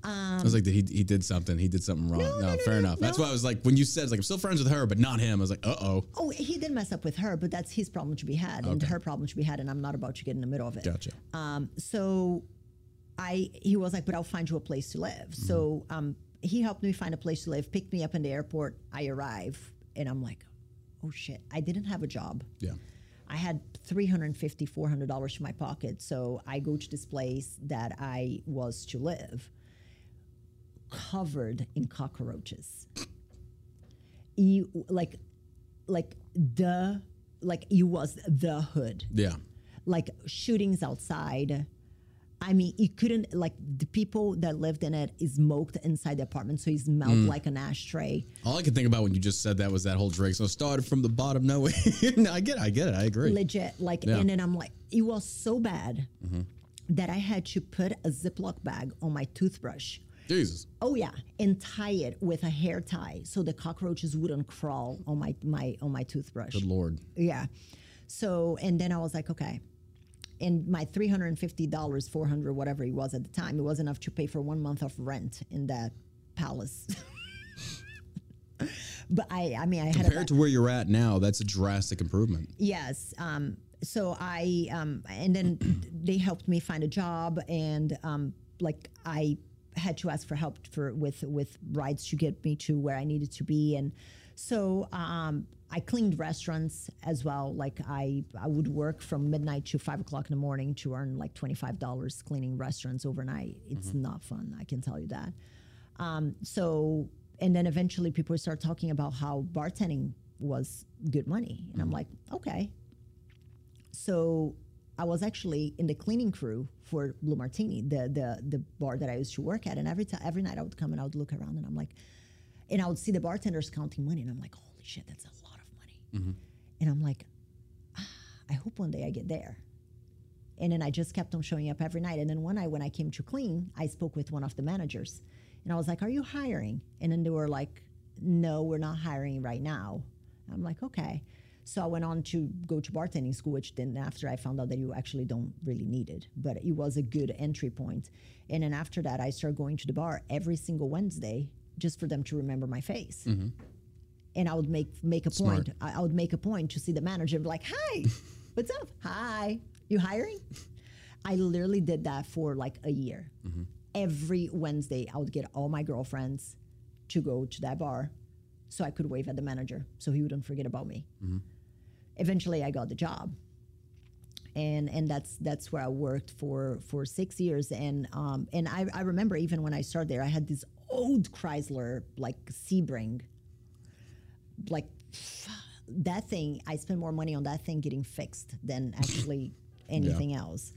Um, I was like, he, he did something. He did something wrong. No, no, no fair no, enough. No. That's why I was like, when you said, like, I'm still friends with her, but not him. I was like, uh-oh. Oh, he did mess up with her, but that's his problem to be had, okay. and her problem to be had, and I'm not about to get in the middle of it. Gotcha. Um, so I, he was like, but I'll find you a place to live. Mm-hmm. So um, he helped me find a place to live, picked me up in the airport. I arrive, and I'm like, oh, shit. I didn't have a job. Yeah. I had three hundred fifty dollars, four hundred dollars in my pocket, so I go to this place that I was to live. Covered in cockroaches. You like, like the like it was the hood. Yeah. Like shootings outside. I mean, you couldn't like the people that lived in it smoked inside the apartment, so he smelled mm. like an ashtray. All I could think about when you just said that was that whole Drake. So started from the bottom. No, no, I get, it, I get it. I agree. Legit. Like, yeah. and then I'm like, it was so bad mm-hmm. that I had to put a Ziploc bag on my toothbrush. Jesus. Oh yeah, and tie it with a hair tie so the cockroaches wouldn't crawl on my my on my toothbrush. Good Lord. Yeah. So and then I was like, okay. And my three hundred fifty dollars, four hundred dollars, whatever it was at the time, it was enough to pay for one month of rent in that palace. But I, I mean, I compared had compared to where you're at now, that's a drastic improvement. Yes. Um. So I um. And then they helped me find a job, and um. Like I. had to ask for help for with with rides to get me to where I needed to be, and so um, I cleaned restaurants as well. Like I, I would work from midnight to five o'clock in the morning to earn like twenty five dollars cleaning restaurants overnight. It's mm-hmm. not fun, I can tell you that. Um, so and then eventually people start talking about how bartending was good money, and mm-hmm. I'm like, okay. So. I was actually in the cleaning crew for Blue Martini, the the the bar that I used to work at, and every time, every night I would come and I would look around, and I'm like, and I would see the bartenders counting money, and I'm like, holy shit, that's a lot of money, mm-hmm. and I'm like, ah, I hope one day I get there, and then I just kept on showing up every night, and then one night when I came to clean, I spoke with one of the managers, and I was like, are you hiring? And then they were like, no, we're not hiring right now. I'm like, okay. So I went on to go to bartending school, which then after I found out that you actually don't really need it, but it was a good entry point. And then after that, I started going to the bar every single Wednesday just for them to remember my face. Mm-hmm. And I would make make a Smart. point. I, I would make a point to see the manager and be like, hi, what's up? Hi, you hiring? I literally did that for like a year. Mm-hmm. Every Wednesday, I would get all my girlfriends to go to that bar so I could wave at the manager so he wouldn't forget about me. Mm-hmm. Eventually, I got the job, and and that's that's where I worked for for six years. And um and I, I remember even when I started there, I had this old Chrysler like Sebring, like that thing. I spent more money on that thing getting fixed than actually anything yeah. else.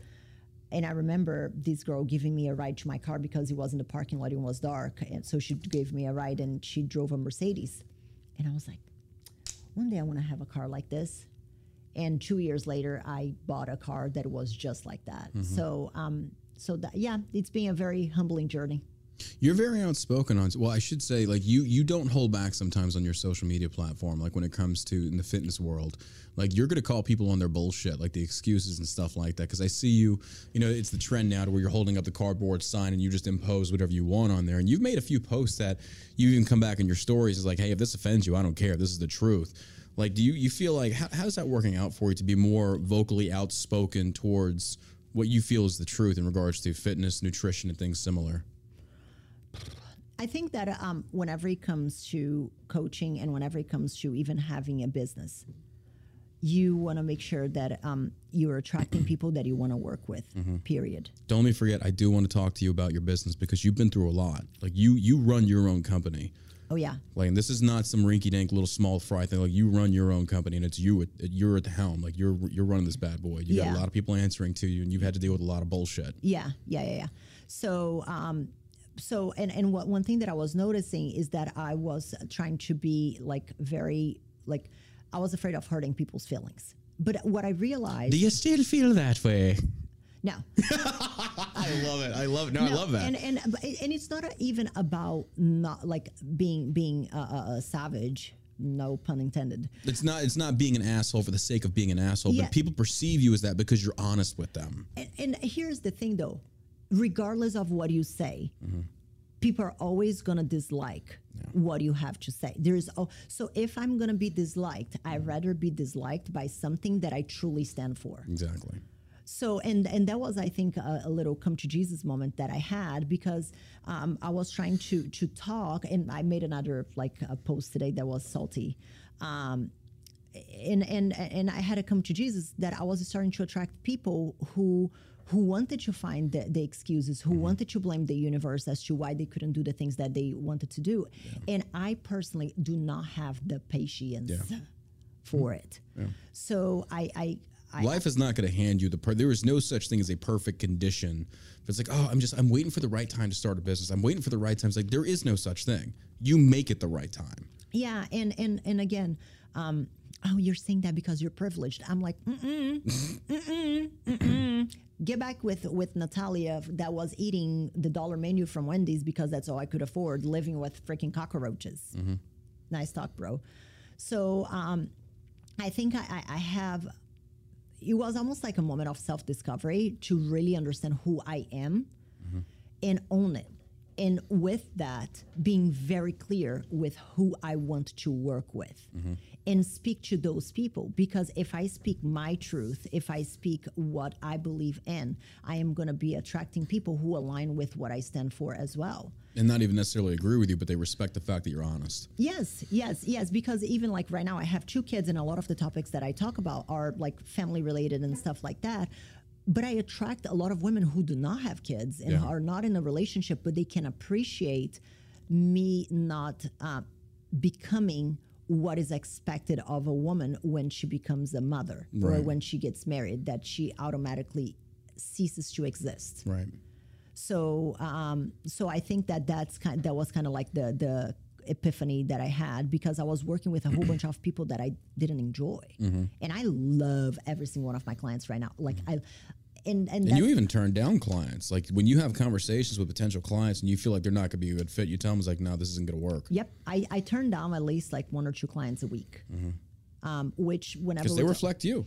And I remember this girl giving me a ride to my car because it was in the parking lot and it was dark, and so she gave me a ride and she drove a Mercedes, and I was like, one day I want to have a car like this. And two years later, I bought a car that was just like that. Mm-hmm. So, um, so that, yeah, it's been a very humbling journey. You're very outspoken on, well, I should say, like, you, you don't hold back sometimes on your social media platform, like when it comes to in the fitness world. Like, you're going to call people on their bullshit, like the excuses and stuff like that, because I see you, you know, it's the trend now to where you're holding up the cardboard sign and you just impose whatever you want on there. And you've made a few posts that you even come back in your stories is like, hey, if this offends you, I don't care. This is the truth. Like, do you, you feel like, how, how's that working out for you to be more vocally outspoken towards what you feel is the truth in regards to fitness, nutrition, and things similar? I think that um, whenever it comes to coaching and whenever it comes to even having a business, you want to make sure that um, you're attracting people that you want to work with, mm-hmm. period. Don't let me forget, I do want to talk to you about your business because you've been through a lot. Like, you you run your own company. Oh, yeah. Like, and this is not some rinky-dink little small fry thing. Like, you run your own company, and it's you. At, you're at the helm. Like, you're you're running this bad boy. You yeah. got a lot of people answering to you, and you've had to deal with a lot of bullshit. Yeah, yeah, yeah, yeah. So... Um, So, and, and what, one thing that I was noticing is that I was trying to be, like, very, like, I was afraid of hurting people's feelings. But what I realized... Do you still feel that way? No. I love it. I love it. No, no, I love that. And and and it's not even about not like being being a, a savage. No pun intended. It's not. It's not being an asshole for the sake of being an asshole. Yeah. But people perceive you as that because you're honest with them. And, and here's the thing, though. Regardless of what you say, mm-hmm. people are always gonna dislike yeah. what you have to say. There is oh, so if I'm gonna be disliked, I'd rather be disliked by something that I truly stand for. Exactly. So, and and that was, I think, a, a little come to Jesus moment that I had, because um, I was trying to to talk, and I made another like a post today that was salty, um, and and and I had to come to Jesus that I was starting to attract people who who wanted to find the, the excuses, who mm-hmm. wanted to blame the universe as to why they couldn't do the things that they wanted to do, yeah. and I personally do not have the patience yeah. for it. Yeah. So I. I Life is not going to hand you the per- there is no such thing as a perfect condition. It's like, oh, I'm just I'm waiting for the right time to start a business. I'm waiting for the right time. It's like, there is no such thing. You make it the right time. Yeah, and and and again, um, oh, you're saying that because you're privileged. I'm like, mm-mm, mm-mm, mm-mm. Get back with with Nathalia that was eating the dollar menu from Wendy's because that's all I could afford, living with freaking cockroaches. Mm-hmm. Nice talk, bro. So um, I think I, I have. It was almost like a moment of self-discovery to really understand who I am mm-hmm. and own it. And with that, being very clear with who I want to work with mm-hmm. and speak to those people. Because if I speak my truth, if I speak what I believe in, I am going to be attracting people who align with what I stand for as well. And not even necessarily agree with you, but they respect the fact that you're honest. Yes, yes, yes. Because even like right now, I have two kids, and a lot of the topics that I talk about are like family related and stuff like that. But I attract a lot of women who do not have kids and yeah. are not in a relationship, but they can appreciate me not uh, becoming what is expected of a woman when she becomes a mother right. or when she gets married, that she automatically ceases to exist. Right. So, um, so I think that that's kind. That was kind of like the the epiphany that I had, because I was working with a whole bunch of people that I didn't enjoy, mm-hmm. and I love every single one of my clients right now. Like mm-hmm. I. And, and, and you even turn down clients. Like when you have conversations with potential clients and you feel like they're not going to be a good fit, you tell them, it's like, no, this isn't going to work. Yep. I, I turn down at least like one or two clients a week, mm-hmm. um, which whenever. Because they reflect you.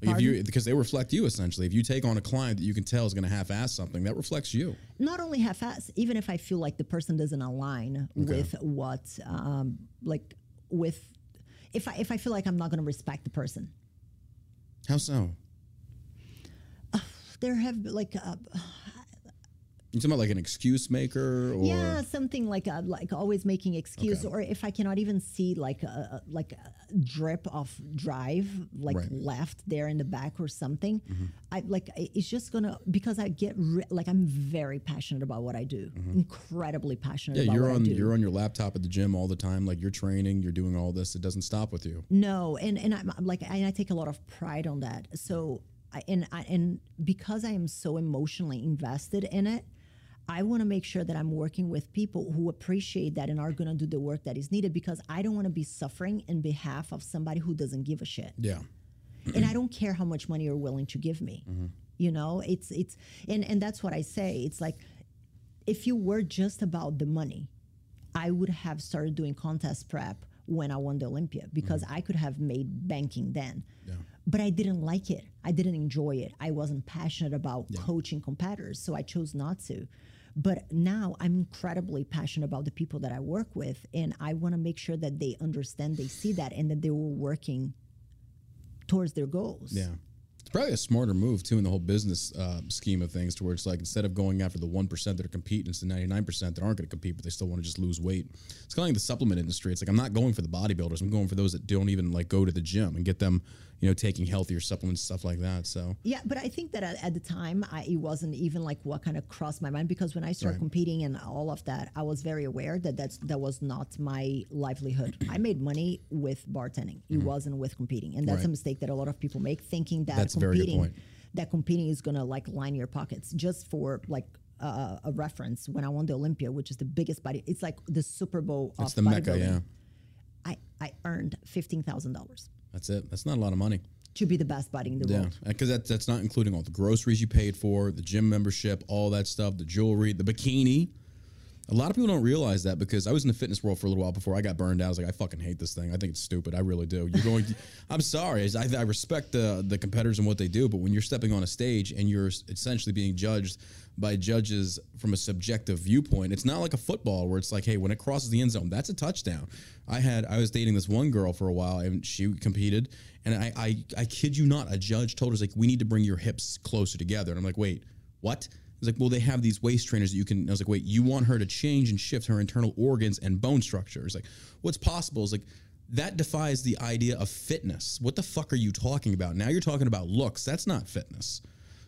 If you. Because they reflect you, essentially. If you take on a client that you can tell is going to half-ass something, that reflects you. Not only half-ass, even if I feel like the person doesn't align okay. with what, um, like with, if I, if I feel like I'm not going to respect the person. How so? There have been like uh, you're talking about like an excuse maker, or yeah, something like uh, like always making excuse, okay. or if I cannot even see like a like a drip of drive like right. left there in the back or something, mm-hmm. I like it's just gonna because I get re- like I'm very passionate about what I do, mm-hmm. incredibly passionate. Yeah, about you're what on I do. You're on your laptop at the gym all the time, like you're training, you're doing all this. It doesn't stop with you. No, and and I'm like I, I take a lot of pride on that. So. I, and I, and because I am so emotionally invested in it, I want to make sure that I'm working with people who appreciate that and are going to do the work that is needed, because I don't want to be suffering in behalf of somebody who doesn't give a shit. Yeah. And I don't care how much money you're willing to give me. Mm-hmm. You know, it's it's and, and that's what I say. It's like if you were just about the money, I would have started doing contest prep when I won the Olympia, because mm-hmm. I could have made banking then. Yeah. But I didn't like it. I didn't enjoy it. I wasn't passionate about yeah. coaching competitors, so I chose not to. But now I'm incredibly passionate about the people that I work with, and I want to make sure that they understand, they see that, and that they were working towards their goals. Yeah. It's probably a smarter move, too, in the whole business uh, scheme of things, to where it's like instead of going after the one percent that are competing, it's the ninety-nine percent that aren't going to compete, but they still want to just lose weight. It's kind of like the supplement industry. It's like I'm not going for the bodybuilders. I'm going for those that don't even, like, go to the gym and get them, you know, taking healthier supplements, stuff like that. So yeah, but I think that at, at the time, I, it wasn't even, like, what kind of crossed my mind, because when I started right. competing and all of that, I was very aware that that's, that was not my livelihood. I made money with bartending. It mm-hmm. wasn't with competing, and that's right. a mistake that a lot of people make, thinking that that's competing, that competing is gonna like line your pockets. Just for like uh, a reference, when I won the Olympia, which is the biggest body, it's like the Super Bowl. It's of the Mecca, yeah. I, I earned fifteen thousand dollars. That's it. That's not a lot of money. To be the best body in the yeah. world. Yeah, because that, that's not including all the groceries you paid for, the gym membership, all that stuff, the jewelry, the bikini. A lot of people don't realize that, because I was in the fitness world for a little while before I got burned out. I was like, I fucking hate this thing. I think it's stupid. I really do. You're going. To, I'm sorry. I, I respect the the competitors and what they do, but when you're stepping on a stage and you're essentially being judged by judges from a subjective viewpoint, it's not like a football where it's like, hey, when it crosses the end zone, that's a touchdown. I had I was dating this one girl for a while, and she competed, and I I, I kid you not, a judge told us, like, we need to bring your hips closer together, and I'm like, wait, what? It's like, well, they have these waist trainers that you can. I was like, wait, you want her to change and shift her internal organs and bone structure? It's like, what's possible? It's like, that defies the idea of fitness. What the fuck are you talking about? Now you're talking about looks. That's not fitness.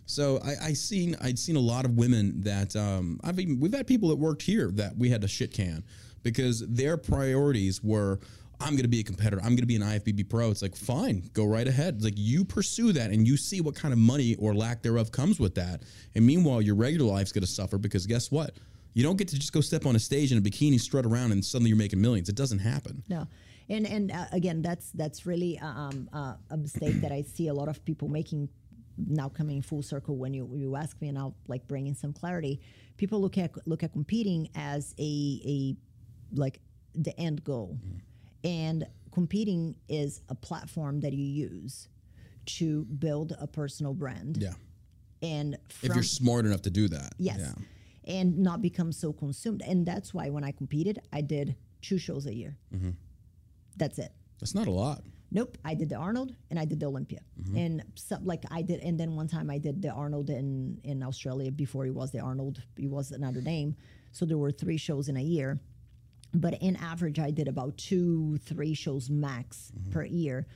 So I, I seen, I'd seen a lot of women that um, I've even, we've had people that worked here that we had to shit can because their priorities were, I'm going to be a competitor. I'm going to be an I F B B pro. It's like, fine, go right ahead. It's like, you pursue that and you see what kind of money or lack thereof comes with that. And meanwhile, your regular life's going to suffer because guess what? You don't get to just go step on a stage in a bikini, strut around, and suddenly you're making millions. It doesn't happen. No. And and uh, again, that's that's really um, uh, a mistake that I see a lot of people making now, coming full circle when you, you ask me, and I'll like bring in some clarity. People look at look at competing as a, a like the end goal. Mm. And competing is a platform that you use to build a personal brand. Yeah. And from, if you're smart enough to do that. Yes. Yeah. And not become so consumed. And that's why when I competed, I did two shows a year. Mm-hmm. That's it. That's not a lot. Nope. I did the Arnold and I did the Olympia. Mm-hmm. And some, like I did, and then one time I did the Arnold in, in Australia before it was the Arnold. It was another name. So there were three shows in a year. But in average, I did about two, three shows max mm-hmm. per year.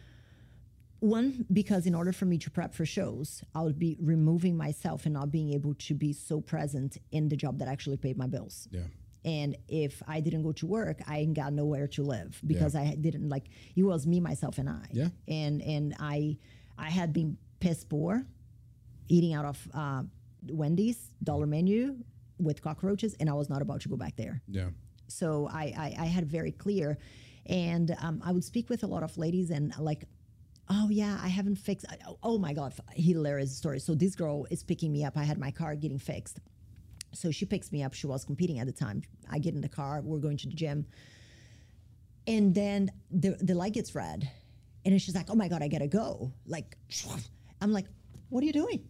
One, because in order for me to prep for shows, I would be removing myself and not being able to be so present in the job that actually paid my bills. Yeah. And if I didn't go to work, I got nowhere to live because yeah. I didn't like, it was me, myself, and I. Yeah. And and I I had been piss poor, eating out of uh, Wendy's dollar menu with cockroaches, and I was not about to go back there. Yeah. So I, I, I had very clear, and um, I would speak with a lot of ladies and like, oh yeah, I haven't fixed. I, oh, oh my God, hilarious story. So this girl is picking me up. I had my car getting fixed. So she picks me up. She was competing at the time. I get in the car, we're going to the gym. And then the, the light gets red. And then she's like, oh my God, I gotta go. Like, I'm like, what are you doing?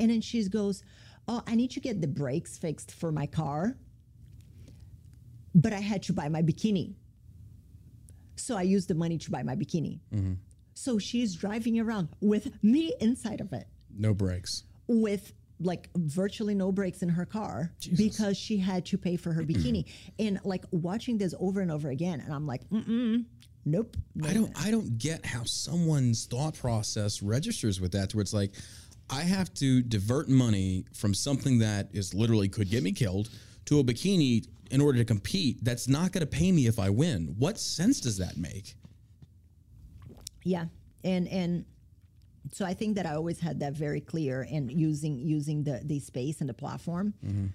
And then she goes, oh, I need to get the brakes fixed for my car. But I had to buy my bikini. So I used the money to buy my bikini. Mm-hmm. So she's driving around with me inside of it. No brakes. With like virtually no brakes in her car. Jesus. Because she had to pay for her bikini. And like watching this over and over again. And I'm like, mm-mm. Nope. No I don't, I don't get how someone's thought process registers with that, where it's like, I have to divert money from something that is literally could get me killed to a bikini in order to compete, that's not going to pay me if I win. What sense does that make? Yeah, and and so I think that I always had that very clear, and using using the the space and the platform mm-hmm.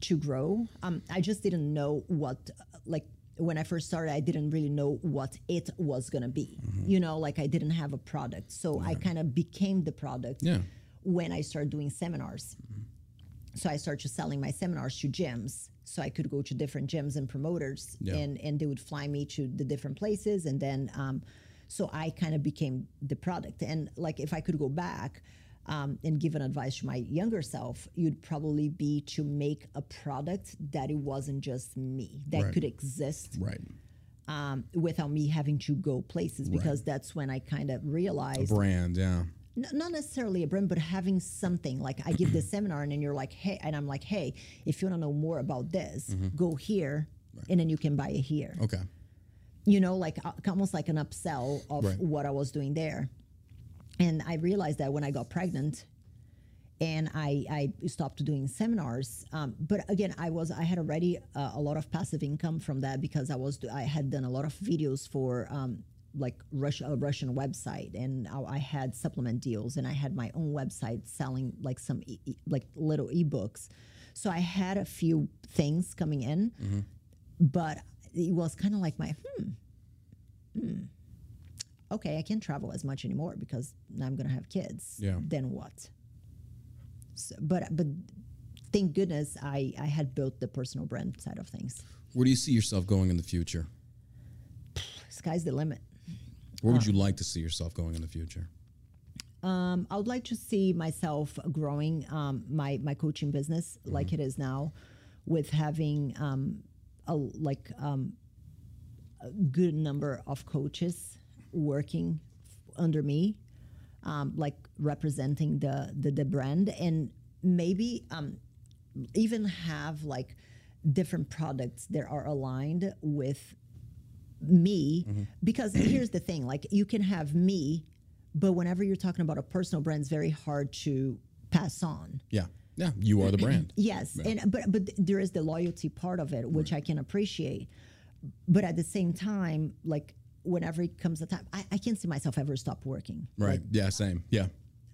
to grow. Um, I just didn't know what, like when I first started, I didn't really know what it was going to be. Mm-hmm. You know, like I didn't have a product, so yeah. I kind of became the product yeah. when I started doing seminars. Mm-hmm. So I started selling my seminars to gyms. So I could go to different gyms and promoters yeah. and, and they would fly me to the different places. And then, um, so I kind of became the product. And like, if I could go back um, and give an advice to my younger self, you'd probably be to make a product that it wasn't just me, that right. could exist right. um, without me having to go places, because right. that's when I kind of realized. A brand, yeah. No, not necessarily a brand, but having something like I give this seminar and then you're like, hey, and I'm like, hey, if you want to know more about this, mm-hmm. go here right. and then you can buy it here. Okay. You know, like uh, almost like an upsell of right. what I was doing there. And I realized that when I got pregnant and I, I stopped doing seminars. Um, but again, I was I had already uh, a lot of passive income from that because I was I had done a lot of videos for um like Russia, a Russian website, and I, I had supplement deals, and I had my own website selling like some e e like little ebooks. So I had a few things coming in, mm-hmm. but it was kind of like my, hmm, mm, okay, I can't travel as much anymore because now I'm going to have kids. Yeah. Then what? So, but but thank goodness I, I had built the personal brand side of things. Where do you see yourself going in the future? Sky's the limit. Where would um, you like to see yourself going in the future? Um, I would like to see myself growing um, my, my coaching business mm-hmm. like it is now, with having um, a, like um, a good number of coaches working f- under me, um, like representing the, the, the brand, and maybe um, even have like different products that are aligned with me. Mm-hmm. Because here's the thing, like you can have me, but whenever you're talking about a personal brand, it's very hard to pass on. Yeah, yeah, you are the brand. Yes, yeah. and but but there is the loyalty part of it, which right. I can appreciate. But at the same time, like whenever it comes the time, I, I can't see myself ever stop working. Right. Like, yeah. Same. Yeah.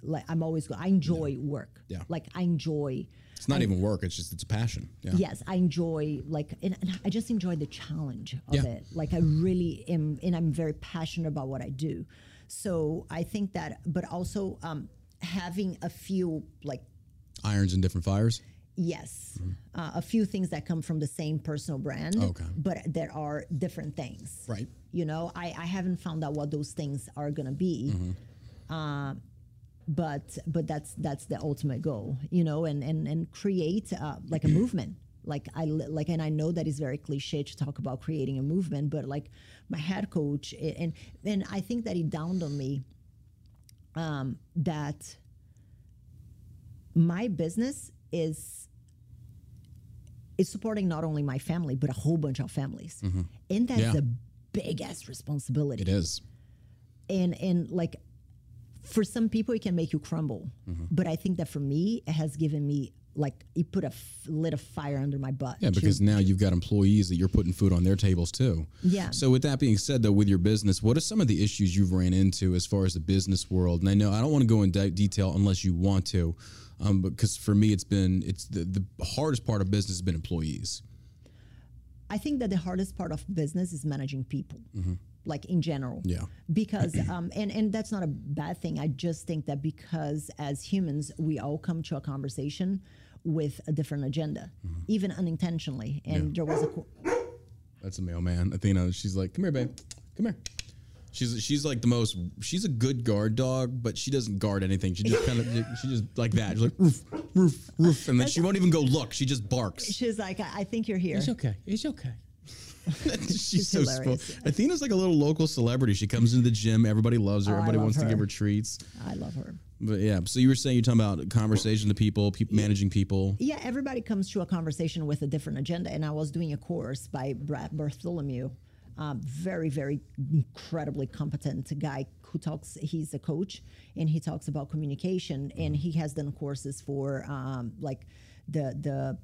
Like I'm always go. I enjoy yeah. work. Yeah. Like I enjoy. It's not I, even work. It's just it's a passion. Yeah. Yes, I enjoy like and, and I just enjoy the challenge of yeah. it. Like I really am, and I'm very passionate about what I do. So I think that, but also um, having a few like irons in different fires. Yes, mm-hmm. uh, a few things that come from the same personal brand, okay. but there are different things. Right. You know, I, I haven't found out what those things are gonna be, mm-hmm. uh, but but that's that's the ultimate goal. You know, and and and create uh, like a movement. Like I like, and I know that it's very cliche to talk about creating a movement, but like my head coach, and and I think that it dawned on me um, that my business is is supporting not only my family but a whole bunch of families, mm-hmm. and that's yeah. a big ass responsibility. It is, and and like for some people it can make you crumble, mm-hmm. but I think that for me it has given me. Like it put a f- lit a fire under my butt. Yeah, because too. Now you've got employees that you're putting food on their tables too. Yeah. So with that being said, though, with your business, what are some of the issues you've ran into as far as the business world? And I know I don't want to go in de- detail unless you want to, um, because for me it's been it's the, the hardest part of business has been employees. I think that the hardest part of business is managing people, mm-hmm. like in general. Yeah. Because um, and and that's not a bad thing. I just think that because as humans we all come to a conversation with a different agenda, mm-hmm. even unintentionally. And yeah. there was a. Co- That's a mailman, Athena. She's like, come here, babe. Come here. She's she's like the most. She's a good guard dog, but she doesn't guard anything. She just kind of she just like that. She's like roof, roof, roof, and then That's she won't even go look. She just barks. She's like, I, I think you're here. It's okay. It's okay. she's, she's so hilarious. Spo- Athena's like a little local celebrity. She comes into the gym. Everybody loves her. Oh, everybody wants her. to give her treats. I love her. But yeah, so you were saying you're talking about conversation to people, pe- managing people. Yeah, everybody comes to a conversation with a different agenda. And I was doing a course by Brad Bartholomew, uh, very, very incredibly competent guy who talks. He's a coach, and he talks about communication. Mm-hmm. And he has done courses for um, like the the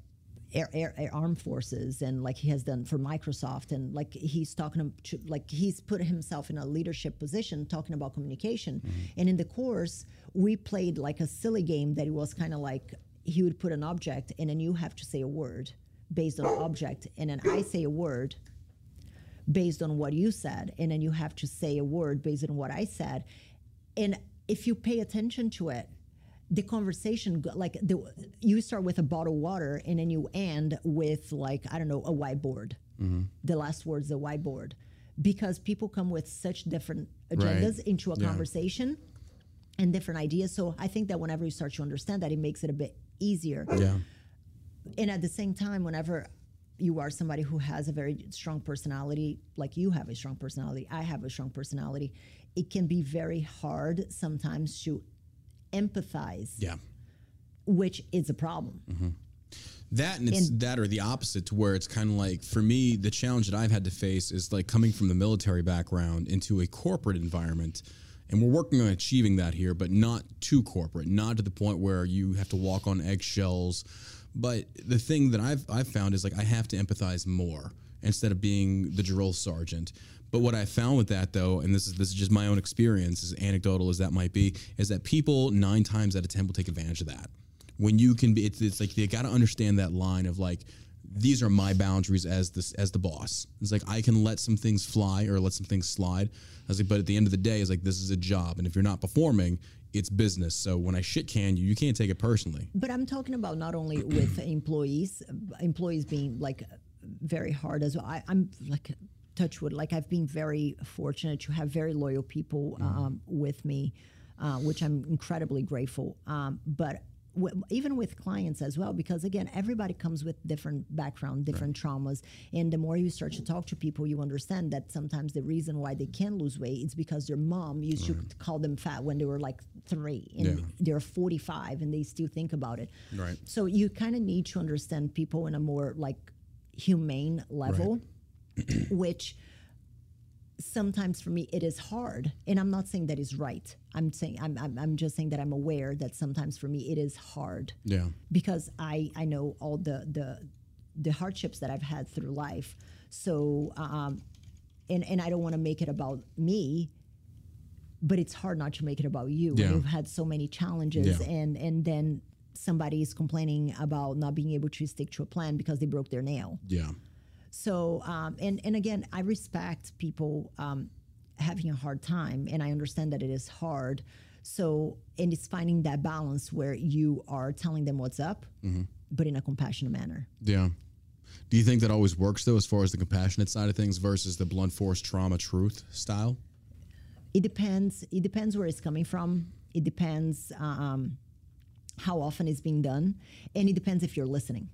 air, air, air armed forces, and like he has done for Microsoft. And like he's talking to, like he's put himself in a leadership position talking about communication. Mm-hmm. And in the course. We played like a silly game that it was kind of like he would put an object and then you have to say a word based on an object, and then I say a word based on what you said, and then you have to say a word based on what I said. And if you pay attention to it, the conversation, like the, you start with a bottle of water and then you end with like, I don't know, a whiteboard. Mm-hmm. The last word's a whiteboard, because people come with such different agendas right. into a yeah. conversation. And different ideas. So I think that whenever you start to understand that, it makes it a bit easier. Yeah. And at the same time, whenever you are somebody who has a very strong personality, like you have a strong personality, I have a strong personality, it can be very hard sometimes to empathize. Yeah. Which is a problem. Mm-hmm. That and it's and, that or the opposite, to where it's kind of like, for me, the challenge that I've had to face is like coming from the military background into a corporate environment. And we're working on achieving that here, but not too corporate, not to the point where you have to walk on eggshells. But the thing that I've I've found is like I have to empathize more instead of being the drill sergeant. But what I found with that, though, and this is this is just my own experience, as anecdotal as that might be, is that people nine times out of ten will take advantage of that. When you can be, it's, it's like you got to understand that line of like, these are my boundaries as this, as the boss. It's like, I can let some things fly or let some things slide. I was like, but at the end of the day, it's like, this is a job. And if you're not performing, it's business. So when I shit can you, you can't take it personally. But I'm talking about not only with employees, employees being like very hard as well. I, I'm like, touchwood, like I've been very fortunate to have very loyal people um, mm. with me, uh, which I'm incredibly grateful. Um, but W even with clients as well, because again, everybody comes with different background, different right. traumas. And the more you start to talk to people, you understand that sometimes the reason why they can lose weight is because their mom used right. to call them fat when they were like three and yeah. they're forty-five and they still think about it. Right. So you kind of need to understand people in a more like humane level, right. which sometimes for me, it is hard. And I'm not saying that is right. I'm saying I'm, I'm I'm just saying that I'm aware that sometimes for me it is hard. Yeah. Because I I know all the the the hardships that I've had through life. So um and and I don't want to make it about me, but it's hard not to make it about you. Yeah. When you've had so many challenges yeah. and and then somebody is complaining about not being able to stick to a plan because they broke their nail. Yeah. So um and and again, I respect people um having a hard time, and I understand that it is hard. So, and it's finding that balance where you are telling them what's up, mm-hmm. but in a compassionate manner. Yeah. Do you think that always works though, as far as the compassionate side of things versus the blunt force trauma truth style? It depends. It depends where it's coming from. It depends um, how often it's being done. And it depends if you're listening.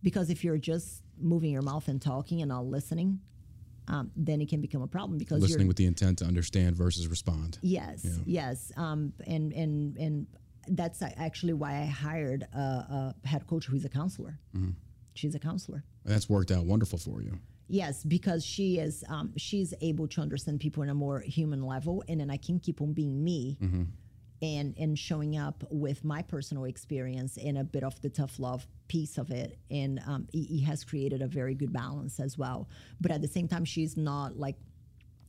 Because if you're just moving your mouth and talking and not listening, Um, then it can become a problem, because listening you're, with the intent to understand versus respond. Yes, yeah. yes, um, and and and that's actually why I hired a, a head coach who's a counselor. Mm-hmm. She's a counselor. That's worked out wonderful for you. Yes, because she is um, she's able to understand people on a more human level, and then I can keep on being me, mm-hmm. and and showing up with my personal experience and a bit of the tough love piece of it, and um, he, he has created a very good balance as well. But at the same time, she's not like,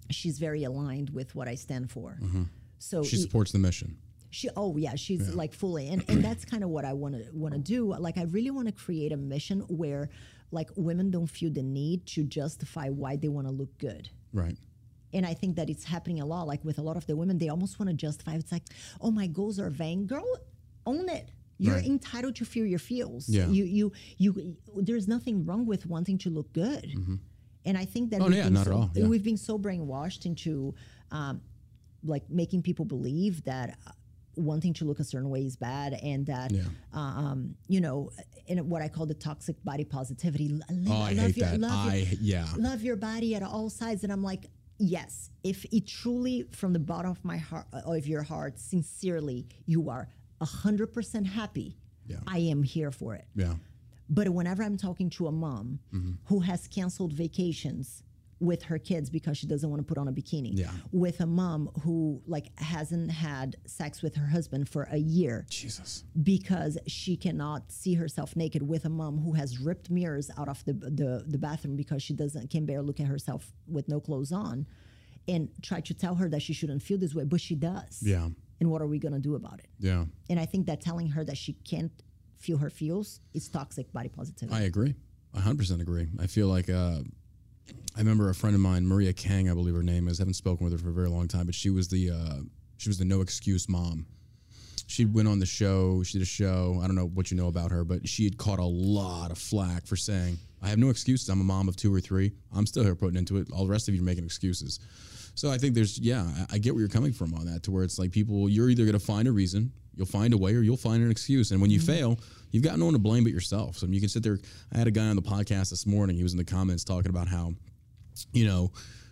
she's very aligned with what I stand for. Mm-hmm. So she he, supports the mission. She, oh yeah, she's yeah. like fully, and and that's kind of what I want to want to do. Like, I really want to create a mission where, like, women don't feel the need to justify why they want to look good. Right. And I think that it's happening a lot. Like with a lot of the women, they almost want to justify. It's like, oh, my goals are vain. Girl, own it. You're right. entitled to feel your feels. Yeah. You, you, you. There's nothing wrong with wanting to look good. Mm-hmm. And I think that oh, we've, yeah, been not so, at all. Yeah. we've been so brainwashed into, um, like, making people believe that wanting to look a certain way is bad, and that, yeah. um, you know, in what I call the toxic body positivity. Oh, I, I love hate your, that. Love I your, yeah. Love your body at all sides, and I'm like, yes, if it truly, from the bottom of my heart, of your heart, sincerely, you are one hundred percent happy, yeah. I am here for it. Yeah. But whenever I'm talking to a mom mm-hmm. who has canceled vacations with her kids because she doesn't want to put on a bikini, yeah. with a mom who like hasn't had sex with her husband for a year Jesus. because she cannot see herself naked, with a mom who has ripped mirrors out of the the, the bathroom because she doesn't can bear look at herself with no clothes on, and try to tell her that she shouldn't feel this way, but she does. Yeah. And what are we gonna do about it? Yeah. And I think that telling her that she can't feel her feels is toxic body positivity. I agree, one hundred percent agree. I feel like. Uh, I remember a friend of mine, Maria Kang, I believe her name is. I haven't spoken with her for a very long time, but she was the uh, she was the no excuse mom. She went on the show. She did a show. I don't know what you know about her, but she had caught a lot of flack for saying, "I have no excuses. I'm a mom of two or three. I'm still here putting into it. All the rest of you are making excuses." So I think there's, yeah, I, I get where you're coming from on that, to where it's like people, you're either going to find a reason, you'll find a way, or you'll find an excuse. And when you mm-hmm. fail, you've got no one to blame but yourself. So I mean, you can sit there. I had a guy on the podcast this morning. He was in the comments talking about how, you know,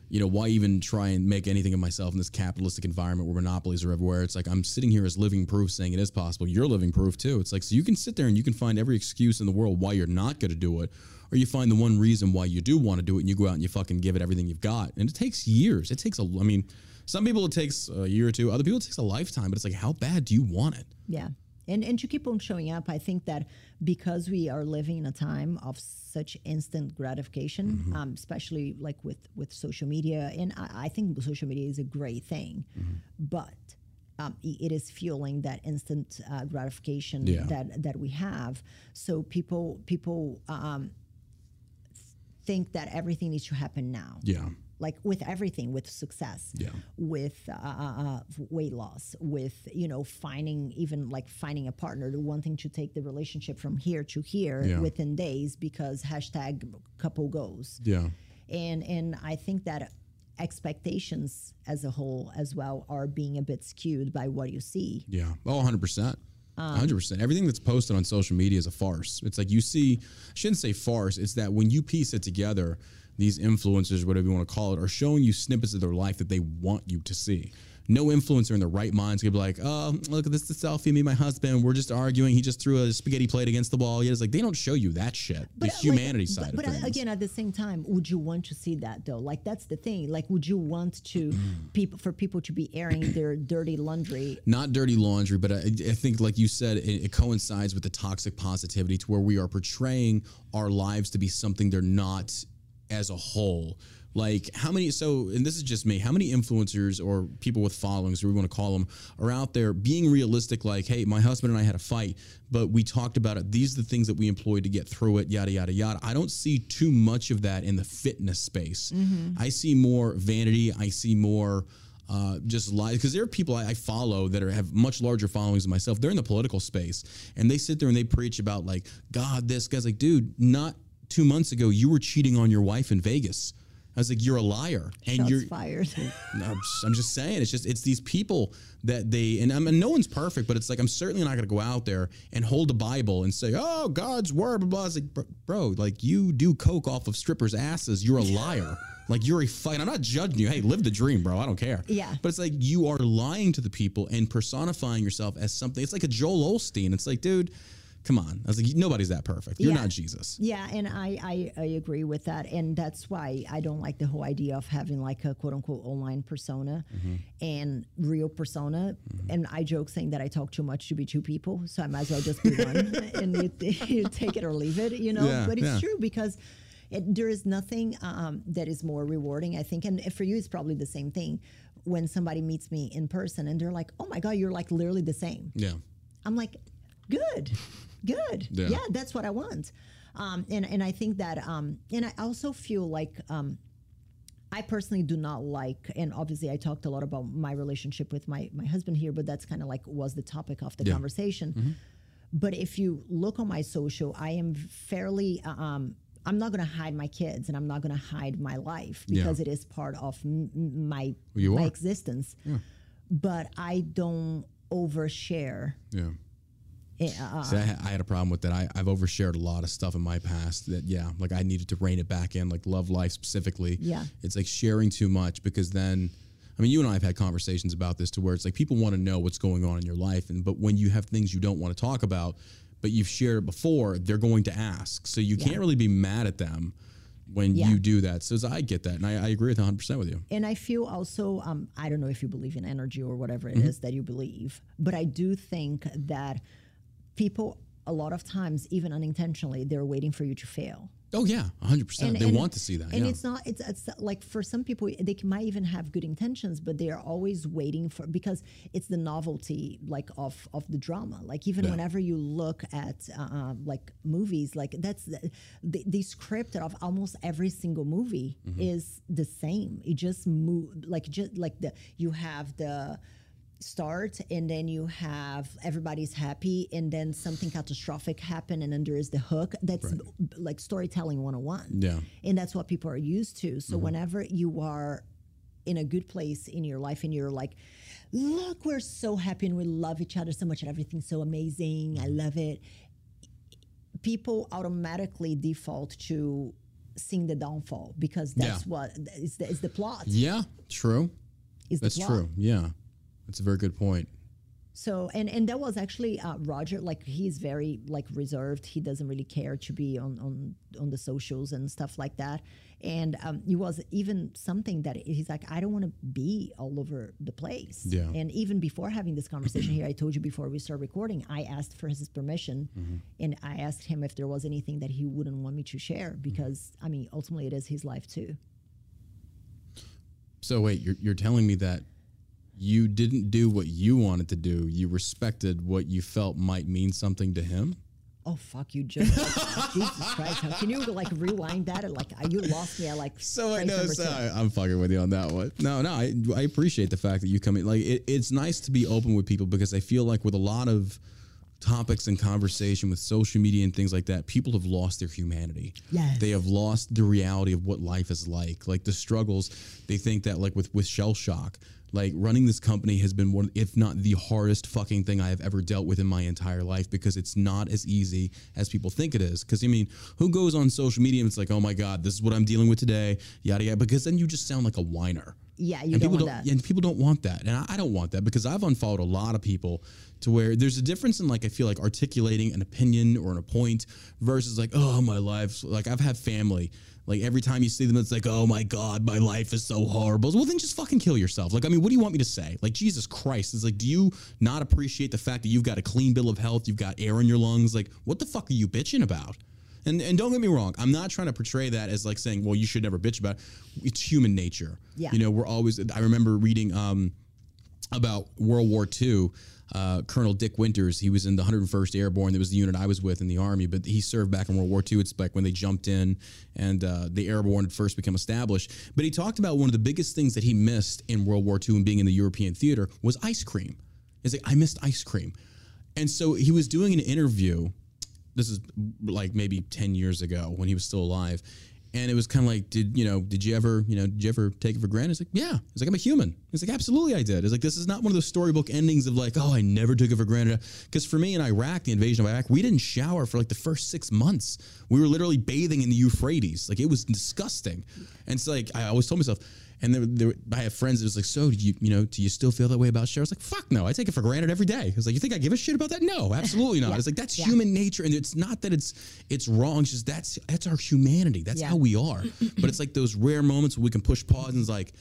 you know, why even try and make anything of myself in this capitalistic environment where monopolies are everywhere? It's like, I'm sitting here as living proof saying it is possible. You're living proof too. It's like, so you can sit there and you can find every excuse in the world why you're not going to do it, or you find the one reason why you do want to do it, and you go out and you fucking give it everything you've got. And it takes years. It takes a, I mean, some people it takes a year or two. Other people it takes a lifetime. But it's like, how bad do you want it? Yeah. And, and to keep on showing up, I think that because we are living in a time of such instant gratification, mm-hmm. um, especially like with, with social media, and I, I think social media is a great thing, mm-hmm. but Um, it is fueling that instant uh, gratification yeah. that that we have. So people people um, think that everything needs to happen now. Yeah. Like with everything, with success, yeah. with uh, uh, weight loss, with, you know, finding, even like finding a partner, the one thing to take the relationship from here to here yeah. within days, because hashtag couple goals. Yeah. And, and I think that expectations as a whole as well are being a bit skewed by what you see. Yeah. Oh, one hundred percent. one hundred percent. Everything that's posted on social media is a farce. It's like you see, I shouldn't say farce. It's that when you piece it together, these influencers, whatever you want to call it, are showing you snippets of their life that they want you to see. No influencer in their right mind's going to be like, oh, look, this is the selfie, me and my husband, we're just arguing, he just threw a spaghetti plate against the wall. Yeah, it's like, they don't show you that shit, but the humanity like, side but, of things. But again, at the same time, would you want to see that though? Like, that's the thing. Like, would you want to people for people to be airing their dirty laundry? Not dirty laundry, but I, I think, like you said, it, it coincides with the toxic positivity to where we are portraying our lives to be something they're not as a whole. Like how many, so, and this is just me, how many influencers or people with followings, we want to call them, are out there being realistic, like, hey, my husband and I had a fight, but we talked about it. These are the things that we employed to get through it, yada, yada, yada. I don't see too much of that in the fitness space. Mm-hmm. I see more vanity. I see more uh, just lies. Because there are people I, I follow that are, have much larger followings than myself. They're in the political space. And they sit there and they preach about like, God, this guy's like, dude, not two months ago, you were cheating on your wife in Vegas. I was like, you're a liar. And Shots you're fired. No, I'm, just, I'm just saying, it's just, it's these people that they, and I mean, no one's perfect, but it's like, I'm certainly not going to go out there and hold the Bible and say, oh, God's word, blah, blah. It's like, bro, like you do coke off of strippers' asses. You're a liar. Like you're a fucking, I'm not judging you. Hey, live the dream, bro. I don't care. Yeah. But it's like, you are lying to the people and personifying yourself as something. It's like a Joel Osteen. It's like, dude, come on. I was like, nobody's that perfect. You're yeah. not Jesus. Yeah, and I, I, I agree with that. And that's why I don't like the whole idea of having like a quote-unquote online persona mm-hmm. and real persona. Mm-hmm. And I joke saying that I talk too much to be two people, so I might as well just be one. And you, you take it or leave it, you know? Yeah, but it's yeah. true because it, there is nothing um, that is more rewarding, I think. And for you, it's probably the same thing. When somebody meets me in person and they're like, oh, my God, you're like literally the same. Yeah. I'm like, good. Good. Yeah. yeah, that's what I want. Um, and, and I think that, um, and I also feel like um, I personally do not like, and obviously I talked a lot about my relationship with my, my husband here, but that's kind of like was the topic of the yeah. conversation. Mm-hmm. But if you look on my social, I am fairly, um, I'm not going to hide my kids and I'm not going to hide my life because yeah. it is part of m- my, you my existence. Yeah. But I don't overshare. Yeah. Uh, See, I, I had a problem with that. I, I've overshared a lot of stuff in my past that, yeah, like I needed to rein it back in, like love life specifically. Yeah. It's like sharing too much because then, I mean, you and I have had conversations about this to where it's like people want to know what's going on in your life. And but when you have things you don't want to talk about, but you've shared it before, they're going to ask. So you yeah. can't really be mad at them when yeah. you do that. So I get that. And I, I agree with one hundred percent with you. And I feel also, um, I don't know if you believe in energy or whatever it mm-hmm. is that you believe, but I do think that people, a lot of times, even unintentionally, they're waiting for you to fail. Oh, yeah, one hundred percent. And, they and, want to see that. And yeah. it's not, it's, it's like for some people, they can, might even have good intentions, but they are always waiting for, because it's the novelty, like, of, of the drama. Like, even yeah. whenever you look at, uh, like, movies, like, that's the, the, the script of almost every single movie mm-hmm. is the same. It just move like, just, like, the you have the start and then you have everybody's happy and then something catastrophic happened and then there is the hook. That's right. b- like storytelling one oh one. Yeah. And that's what people are used to. So mm-hmm. whenever you are in a good place in your life and you're like, look, we're so happy and we love each other so much and everything's so amazing. I love it. People automatically default to seeing the downfall because that's yeah. what is the, the plot. Yeah, true. It's that's the plot. True. Yeah. That's a very good point. So, and, and that was actually uh, Roger, like he's very like reserved. He doesn't really care to be on, on, on the socials and stuff like that. And um, it was even something that he's like, I don't want to be all over the place. Yeah. And even before having this conversation here, I told you before we started recording, I asked for his permission mm-hmm. and I asked him if there was anything that he wouldn't want me to share because, mm-hmm. I mean, ultimately it is his life too. So wait, you're, you're telling me that you didn't do what you wanted to do. You respected what you felt might mean something to him. Oh, fuck, you just, like, Jesus Christ. Can you, like, rewind that? And, like, you lost me at, like, so I know, so I, I'm fucking with you on that one. No, no, I, I appreciate the fact that you come in. Like, it, it's nice to be open with people, because I feel like with a lot of topics and conversation with social media and things like that, people have lost their humanity. Yes. They have lost the reality of what life is like. Like, the struggles, they think that, like, with, with shell shock, like, running this company has been one, if not the hardest fucking thing I have ever dealt with in my entire life, because it's not as easy as people think it is. Because, I mean, who goes on social media and it's like, oh, my God, this is what I'm dealing with today, yada, yada, because then you just sound like a whiner. Yeah, you and don't want don't, that. And people don't want that. And I, I don't want that, because I've unfollowed a lot of people to where there's a difference in, like, I feel like articulating an opinion or a point versus, like, oh, my life's, like, I've had family. Like, every time you see them, it's like, oh, my God, my life is so horrible. Well, then just fucking kill yourself. Like, I mean, what do you want me to say? Like, Jesus Christ. It's like, do you not appreciate the fact that you've got a clean bill of health? You've got air in your lungs? Like, what the fuck are you bitching about? And and don't get me wrong. I'm not trying to portray that as, like, saying, well, you should never bitch about it. It's human nature. Yeah. You know, we're always, I remember reading um, about World War Two. Uh, Colonel Dick Winters, he was in the one hundred first Airborne. That was the unit I was with in the Army, but he served back in World War Two. It's like when they jumped in and uh, the Airborne had first become established. But he talked about one of the biggest things that he missed in World War Two and being in the European theater was ice cream. He's like, I missed ice cream. And so he was doing an interview. This is like maybe ten years ago when he was still alive. And it was kind of like, did you know? Did you ever, you know? Did you ever take it for granted? It's like, yeah. It's like, I'm a human. It's like, absolutely, I did. It's like, this is not one of those storybook endings of like, oh, I never took it for granted. Because for me in Iraq, the invasion of Iraq, we didn't shower for like the first six months. We were literally bathing in the Euphrates. Like, it was disgusting. And it's like, I always told myself. And there, there, I have friends that was like, so do you, you know, do you still feel that way about showers? I was like, fuck no, I take it for granted every day. I was like, you think I give a shit about that? No, absolutely not. Yeah. It's like, that's yeah. human nature. And it's not that it's it's wrong. It's just that's, that's our humanity. That's yeah. how we are. But it's like those rare moments where we can push pause and it's like,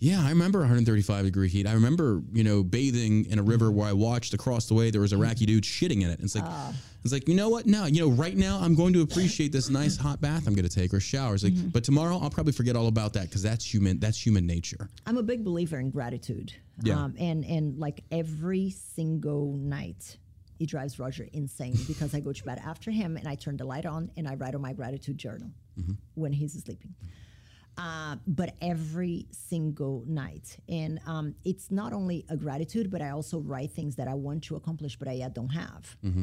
yeah, I remember one hundred thirty-five degree heat. I remember, you know, bathing in a river where I watched across the way there was Iraqi dudes shitting in it. And it's like, uh. it's like, you know what? No, you know, right now I'm going to appreciate this nice hot bath I'm going to take or shower. It's like, mm-hmm. but tomorrow I'll probably forget all about that because that's human. That's human nature. I'm a big believer in gratitude. Yeah. Um, and and like every single night, it drives Roger insane because I go to bed after him and I turn the light on and I write on my gratitude journal mm-hmm. when he's sleeping. Uh, but every single night. And um, it's not only a gratitude, but I also write things that I want to accomplish, but I yet don't have. Mm-hmm.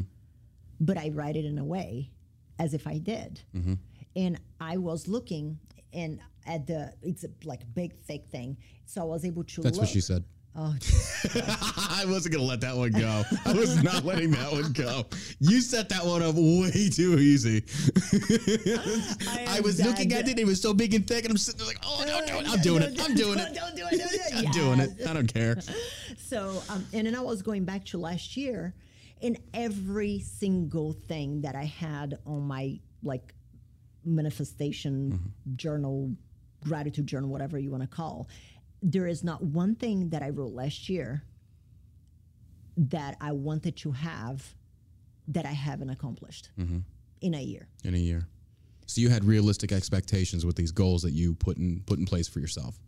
But I write it in a way as if I did. Mm-hmm. And I was looking and at the, it's a, like a big, thick thing. So I was able to That's look. What she said. Oh, I wasn't going to let that one go. I was not letting that one go. You set that one up way too easy. I, I was dead. looking at it. It was so big and thick. And I'm sitting there like, oh, don't do it. I'm doing it. I'm doing it. Don't do it. Don't do it. I'm yeah. doing it. I don't care. So, um, and then I was going back to last year and every single thing that I had on my like manifestation mm-hmm. journal, gratitude journal, whatever you want to call there is not one thing that I wrote last year that I wanted to have that I haven't accomplished mm-hmm. in a year. In a year. So you had realistic expectations with these goals that you put in, put in place for yourself.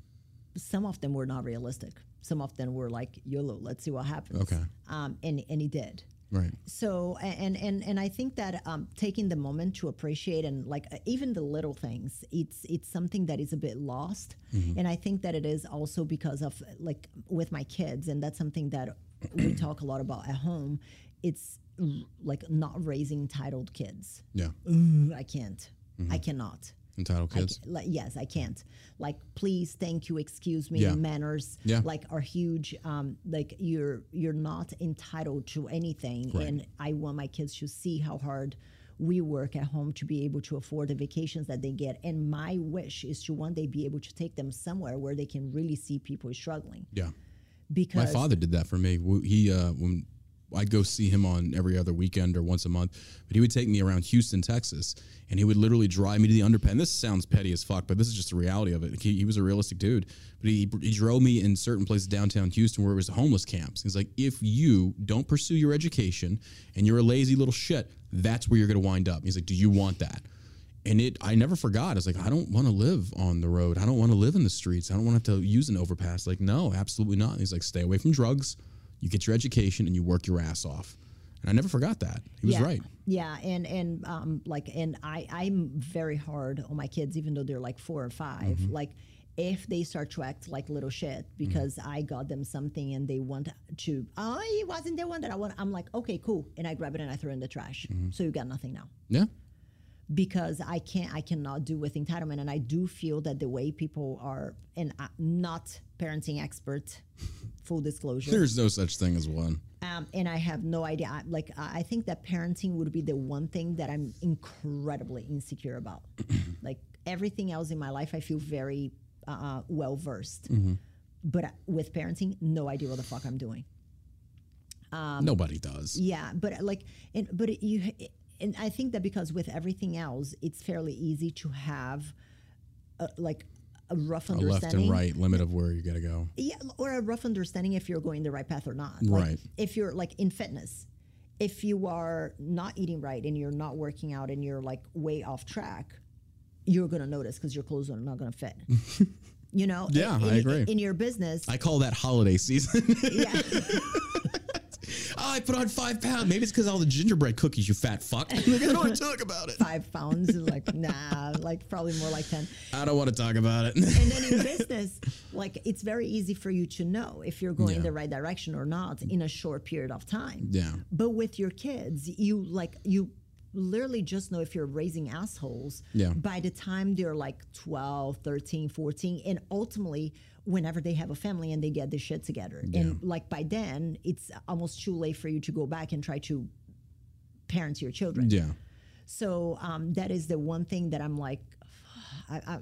Some of them were not realistic. Some of them were like, YOLO, let's see what happens. Okay. Um, and, and it did. Right. So, and, and, and I think that um, taking the moment to appreciate and like uh, even the little things, it's, it's something that is a bit lost. Mm-hmm. And I think that it is also because of like with my kids, and that's something that we talk a lot about at home. It's like not raising entitled kids. Yeah. Ooh, I can't, mm-hmm. I cannot. Entitled kids? I like, yes, I can't. Like, please, thank you, excuse me, yeah. manners, yeah. like, are huge. Um, like, you're you're not entitled to anything. Right. And I want my kids to see how hard we work at home to be able to afford the vacations that they get. And my wish is to one day be able to take them somewhere where they can really see people struggling. Yeah. Because my father did that for me. He, uh, when I'd go see him on every other weekend or once a month, but he would take me around Houston, Texas, and he would literally drive me to the underpass. This sounds petty as fuck, but this is just the reality of it. He, he was a realistic dude, but he, he drove me in certain places downtown Houston where it was homeless camps. He's like, if you don't pursue your education and you're a lazy little shit, that's where you're going to wind up. He's like, do you want that? And it, I never forgot. I was like, I don't want to live on the road. I don't want to live in the streets. I don't want to have to use an overpass. Like, no, absolutely not. And he's like, stay away from drugs. You get your education and you work your ass off. And I never forgot that. He was yeah. right. Yeah. And, and um, like, and I, I'm very hard on my kids, even though they're like four or five, mm-hmm. like if they start to act like little shit because mm-hmm. I got them something and they want to, oh, it wasn't the one that I want. I'm like, okay, cool. And I grab it and I throw it in the trash. Mm-hmm. So you got nothing now. Yeah. Because I can't, I cannot do with entitlement. And I do feel that the way people are, and I'm not parenting expert, full disclosure. There's no such thing as one. Um, and I have no idea. I, like, I think that parenting would be the one thing that I'm incredibly insecure about. Like everything else in my life, I feel very uh, well-versed. Mm-hmm. But uh, with parenting, no idea what the fuck I'm doing. Um, Nobody does. Yeah, but like, and, but it, you... It, And I think that because with everything else, it's fairly easy to have a, like a rough understanding. A left and right limit of where you got to go. Yeah, or a rough understanding if you're going the right path or not. Like right. If you're like in fitness, if you are not eating right and you're not working out and you're like way off track, you're going to notice because your clothes are not going to fit. You know? Yeah, in, I in, agree. In your business. I call that holiday season. Yeah. Oh, I put on five pounds. Maybe it's because all the gingerbread cookies, you fat fuck. I don't want to talk about it. Five pounds is like, nah, like probably more like ten. I don't want to talk about it. And then in business, like it's very easy for you to know if you're going yeah. the right direction or not in a short period of time. Yeah. But with your kids, you like you literally just know if you're raising assholes yeah. by the time they're like twelve, thirteen, fourteen, and ultimately whenever they have a family and they get this shit together. Yeah. And like by then, it's almost too late for you to go back and try to parent your children. Yeah. So um, that is the one thing that I'm like, I,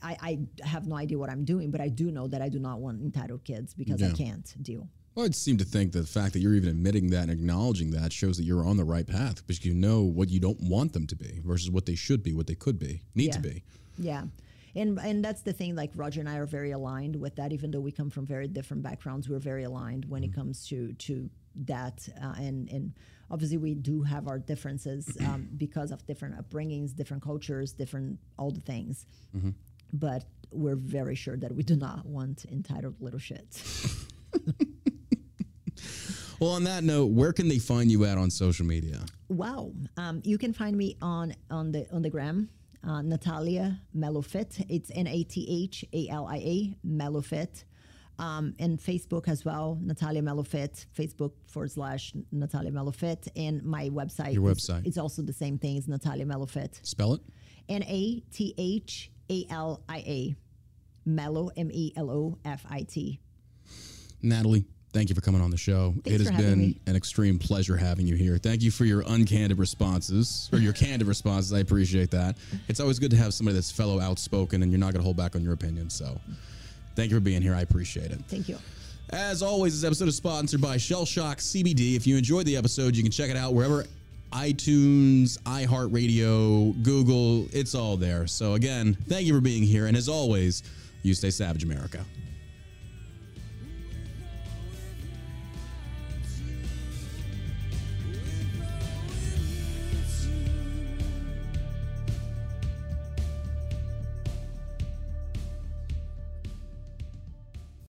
I, I have no idea what I'm doing, but I do know that I do not want entitled kids because yeah. I can't deal. Well, I'd seem to think that the fact that you're even admitting that and acknowledging that shows that you're on the right path because you know what you don't want them to be versus what they should be, what they could be, need yeah. to be. Yeah. And and that's the thing, like Roger and I are very aligned with that, even though we come from very different backgrounds, we're very aligned when mm-hmm. it comes to to that. Uh, and, and obviously we do have our differences um, because of different upbringings, different cultures, different, all the things. Mm-hmm. But we're very sure that we do not want entitled little shit. Well, on that note, where can they find you at on social media? Wow. Um, you can find me on, on the on the gram. Uh, Nathalia Melofit. It's N A T H A L I A, Melofit. Um, and Facebook as well, Nathalia Melofit, Facebook forward slash Nathalia Melofit. And my website. Your website. It's, it's also the same thing. It's Nathalia Melofit. Spell it. N A T H A L I A, Melo, M E L O F I T. Natalie, thank you for coming on the show. Thanks it has been me. An extreme pleasure having you here. Thank you for your uncandid responses, or your candid responses. I appreciate that. It's always good to have somebody that's fellow outspoken, and you're not going to hold back on your opinion. So thank you for being here. I appreciate it. Thank you. As always, this episode is sponsored by Shell Shock C B D. If you enjoyed the episode, you can check it out wherever, iTunes, iHeartRadio, Google, it's all there. So again, thank you for being here. And as always, you stay savage, America.